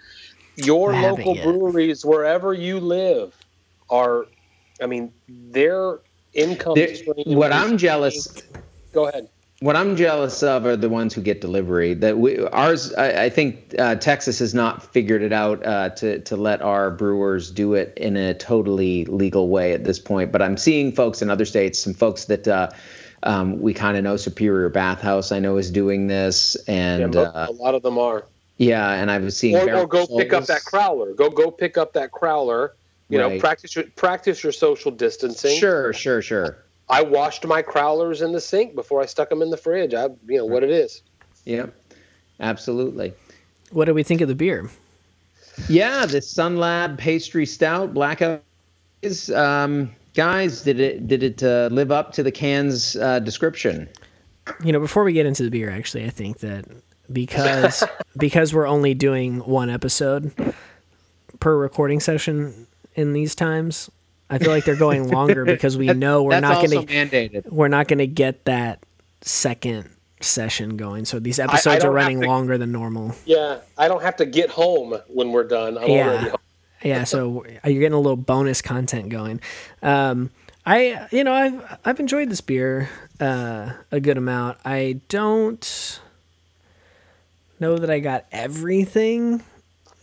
Your local yet. breweries, wherever you live, are, I mean, their income They're, stream. What I'm jealous. Go ahead. What I'm jealous of are the ones who get delivery. That we, ours, I, I think uh, Texas has not figured it out uh, to to let our brewers do it in a totally legal way at this point. But I'm seeing folks in other states, some folks that uh, um, we kind of know. Superior Bathhouse, I know, is doing this, and yeah, uh, a lot of them are. Yeah, and I've seen. Or, or go pick up that crowler. Go go pick up that crowler. You right. know, practice your, practice your social distancing. Sure, sure, sure. I washed my crowlers in the sink before I stuck them in the fridge. I, you know, what it is. Yeah, absolutely. What do we think of the beer? Yeah, the Sun Lab Pastry Stout Blackout Days. Um, guys, did it did it uh, live up to the can's uh, description? You know, before we get into the beer, actually, I think that. Because because we're only doing one episode per recording session in these times, I feel like they're going longer because we know we're not going to we're not going to get that second session going. So these episodes I, I are running to, longer than normal. Yeah, I don't have to get home when we're done. I'm yeah, already home. yeah. So you're getting a little bonus content going. Um, I you know I've I've enjoyed this beer uh, a good amount. I don't. know that I got everything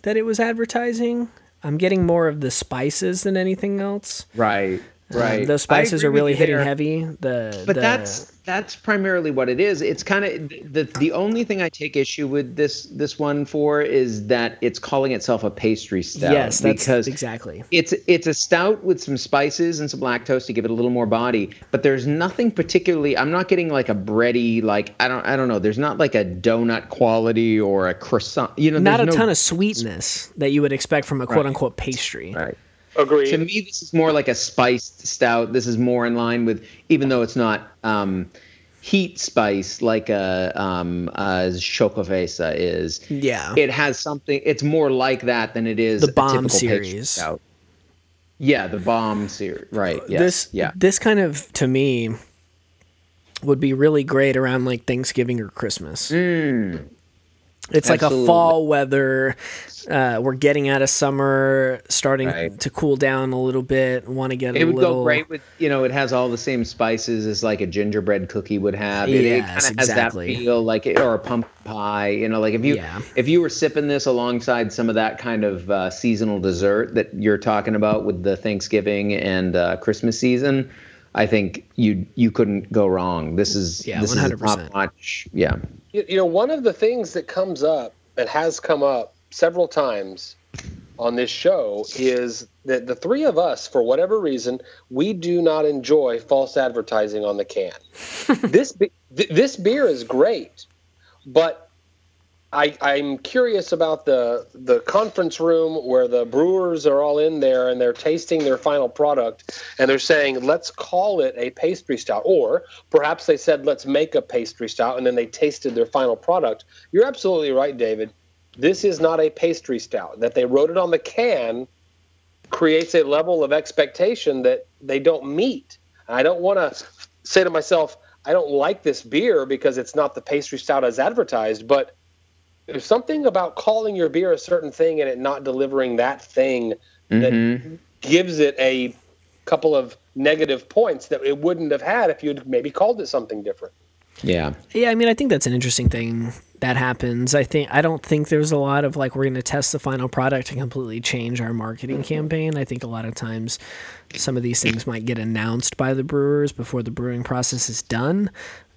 that it was advertising. I'm getting more of the spices than anything else. Right, right. Um, those spices are really hitting heavy. The but the... that's that's primarily what it is. It's kind of the the only thing I take issue with this this one for is that it's calling itself a pastry stout. Yes, that's because exactly. It's it's a stout with some spices and some lactose to give it a little more body. But there's nothing particularly. I'm not getting like a bready like I don't I don't know. There's not like a donut quality or a croissant. You know, not a no ton of sweetness that you would expect from a quote right. unquote pastry. Right. Agreed. To me, this is more like a spiced stout. This is more in line with, even though it's not um, heat spice like a um, uh, Chocovesa is. Yeah, it has something. It's more like that than it is the bomb a series. Stout. Yeah, the bomb series. Right. Yes. This. Yeah. This kind of to me would be really great around like Thanksgiving or Christmas. Mm. It's Absolutely. like a fall weather. Uh, we're getting out of summer, starting right. to cool down a little bit. Want to get it a would little... go great with, you know, it has all the same spices as like a gingerbread cookie would have. It, yes, it kind of exactly. has that feel like it, or a pumpkin pie. You know, like if you yeah. if you were sipping this alongside some of that kind of uh, seasonal dessert that you're talking about with the Thanksgiving and uh, Christmas season, I think you you couldn't go wrong. This is yeah, this one hundred percent. Is a top notch. Yeah. You know, one of the things that comes up and has come up several times on this show is that the three of us, for whatever reason, we do not enjoy false advertising on the can. This be- th- this beer is great, but I, I'm curious about the the conference room where the brewers are all in there and they're tasting their final product and they're saying, let's call it a pastry stout. Or perhaps they said, let's make a pastry stout, and then they tasted their final product. You're absolutely right, David. This is not a pastry stout. That they wrote it on the can creates a level of expectation that they don't meet. I don't want to say to myself, I don't like this beer because it's not the pastry stout as advertised, but there's something about calling your beer a certain thing and it not delivering that thing that mm-hmm. gives it a couple of negative points that it wouldn't have had if you'd maybe called it something different. Yeah. Yeah, I mean, I think that's an interesting thing that happens. I think I don't think there's a lot of like we're going to test the final product and completely change our marketing campaign. I think a lot of times some of these things might get announced by the brewers before the brewing process is done.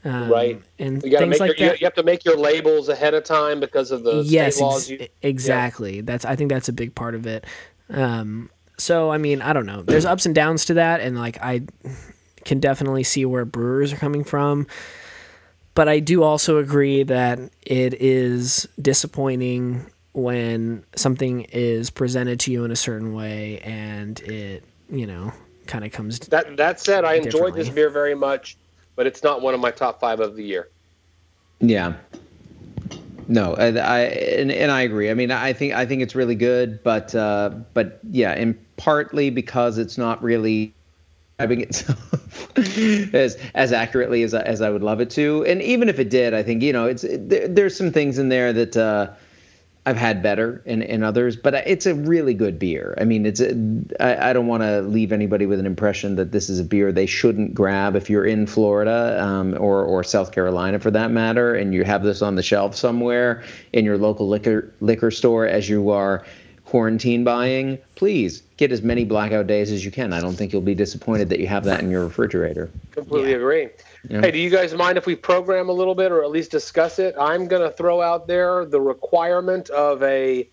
Um, right. And you, things make like your, that. you have to make your labels ahead of time because of the yes, state laws. Ex- you, exactly. Yeah. That's I think that's a big part of it. Um, so, I mean, I don't know. There's ups and downs to that, and like I can definitely see where brewers are coming from. But I do also agree that it is disappointing when something is presented to you in a certain way and it, you know, kind of comes. That that said, I enjoyed this beer very much, but it's not one of my top five of the year. Yeah. No, I, I and, and I agree. I mean, I think I think it's really good, but uh, but yeah, and partly because it's not really describing itself as as accurately as I, as I would love it to, and even if it did, I think you know it's it, there, there's some things in there that uh, I've had better in, in others, but it's a really good beer. I mean, it's a, I, I don't want to leave anybody with an impression that this is a beer they shouldn't grab if you're in Florida um, or or South Carolina for that matter, and you have this on the shelf somewhere in your local liquor liquor store as you are quarantine buying. Please get as many Blackout Days as you can. I don't think you'll be disappointed that you have that in your refrigerator. Completely yeah. agree. Yeah. Hey, do you guys mind if we program a little bit or at least discuss it? I'm going to throw out there the requirement of a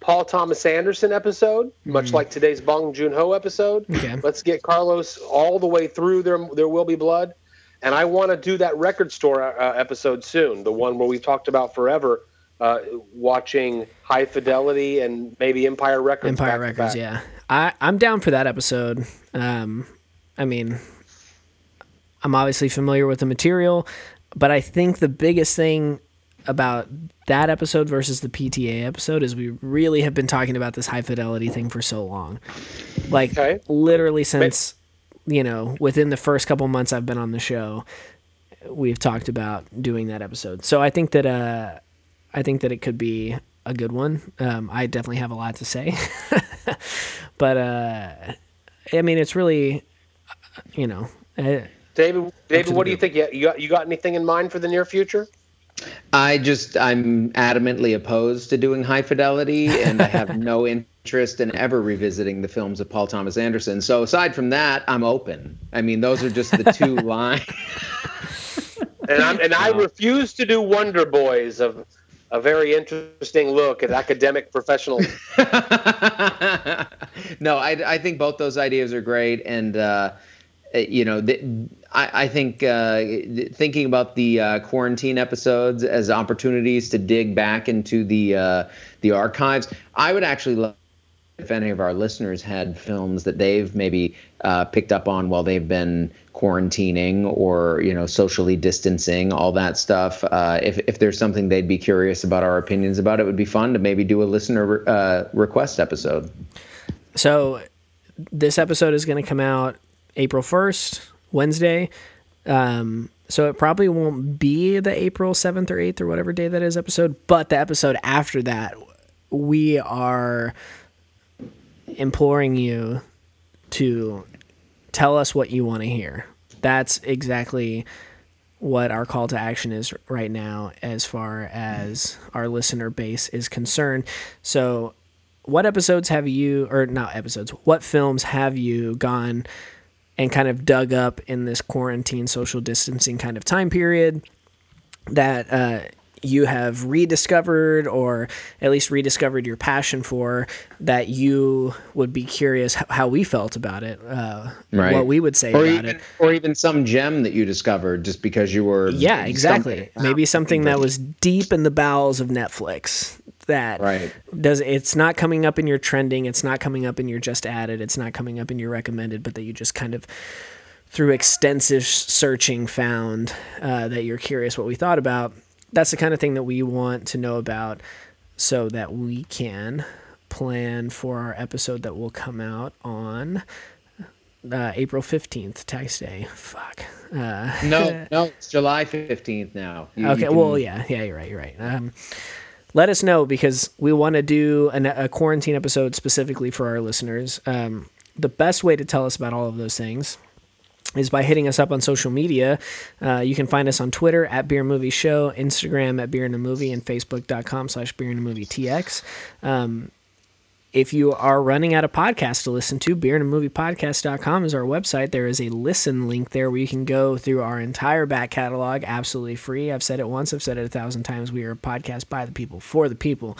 Paul Thomas Anderson episode, mm-hmm. much like today's Bong Joon-ho episode. Okay. Let's get Carlos all the way through There, There Will Be Blood. And I want to do that record store uh, episode soon, the one where we've talked about forever. Uh, watching High Fidelity and maybe Empire Records. Empire Records, yeah. I, I'm down for that episode. Um, I mean, I'm obviously familiar with the material, but I think the biggest thing about that episode versus the P T A episode is we really have been talking about this High Fidelity thing for so long. Like, okay. literally since, maybe. you know, within the first couple months I've been on the show, we've talked about doing that episode. So I think that... Uh, I think that it could be a good one. Um, I definitely have a lot to say, but uh, I mean, it's really, you know, uh, David, David, what do you think? You got, you got anything in mind for the near future? I just, I'm adamantly opposed to doing High Fidelity, and I have no interest in ever revisiting the films of Paul Thomas Anderson. So aside from that, I'm open. I mean, those are just the two lines. and, I'm, and I refuse to do Wonder Boys of, a very interesting look at academic professionals. No, I, I think both those ideas are great. And, uh, you know, th- I, I think uh, th- thinking about the uh, quarantine episodes as opportunities to dig back into the uh, the archives, I would actually love if any of our listeners had films that they've maybe uh, picked up on while they've been quarantining or, you know, socially distancing, all that stuff. Uh, if, if there's something they'd be curious about our opinions about, it would be fun to maybe do a listener uh, request episode. So this episode is going to come out April first, Wednesday. Um, so it probably won't be the April seventh or eighth or whatever day that is episode, but the episode after that, we are... imploring you to tell us what you want to hear. That's exactly what our call to action is right now as far as our listener base is concerned. So what episodes have you, or not episodes, what films have you gone and kind of dug up in this quarantine social distancing kind of time period that uh, you have rediscovered, or at least rediscovered your passion for, that you would be curious how we felt about it, uh, right. what we would say or about even, it. Or even some gem that you discovered just because you were... Yeah, exactly. Something. Maybe something that was deep in the bowels of Netflix that right. does it's not coming up in your trending, it's not coming up in your just added, it's not coming up in your recommended, but that you just kind of... through extensive searching found uh, that you're curious what we thought about. That's the kind of thing that we want to know about so that we can plan for our episode that will come out on uh, April fifteenth, Tax Day. Fuck. Uh, no, no, it's July fifteenth now. You, okay, you can... well, yeah, yeah, you're right, you're right. Um, let us know, because we want to do an, a quarantine episode specifically for our listeners. Um, the best way to tell us about all of those things is by hitting us up on social media. Uh, you can find us on Twitter at Beer and Movie Show, Instagram at Beer and a Movie, and Facebook.com slash Beer and a Movie TX. Um, if you are running out of podcasts to listen to, beer and a movie podcast dot com is our website. There is a listen link there where you can go through our entire back catalog absolutely free. I've said it once, I've said it a thousand times. We are a podcast by the people, for the people.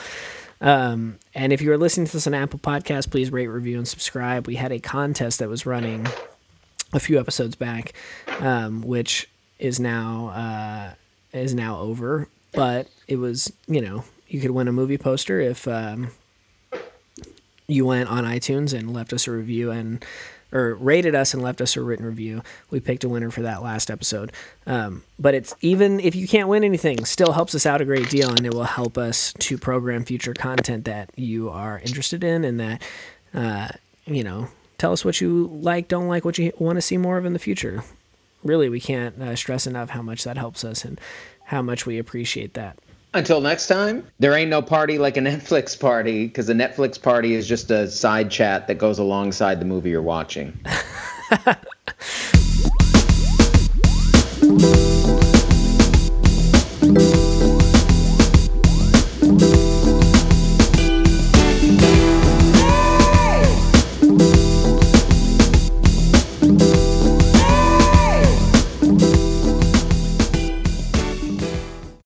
Um, and if you are listening to this on Apple Podcasts, please rate, review, and subscribe. We had a contest that was running a few episodes back, um, which is now uh, is now over. But it was, you know, you could win a movie poster if um, you went on iTunes and left us a review, and or rated us and left us a written review. We picked a winner for that last episode. Um, but it's, even if you can't win anything, still helps us out a great deal, and it will help us to program future content that you are interested in, and that, uh, you know, tell us what you like, don't like, what you want to see more of in the future. Really, we can't uh, stress enough how much that helps us and how much we appreciate that. Until next time, there ain't no party like a Netflix party, because the Netflix party is just a side chat that goes alongside the movie you're watching.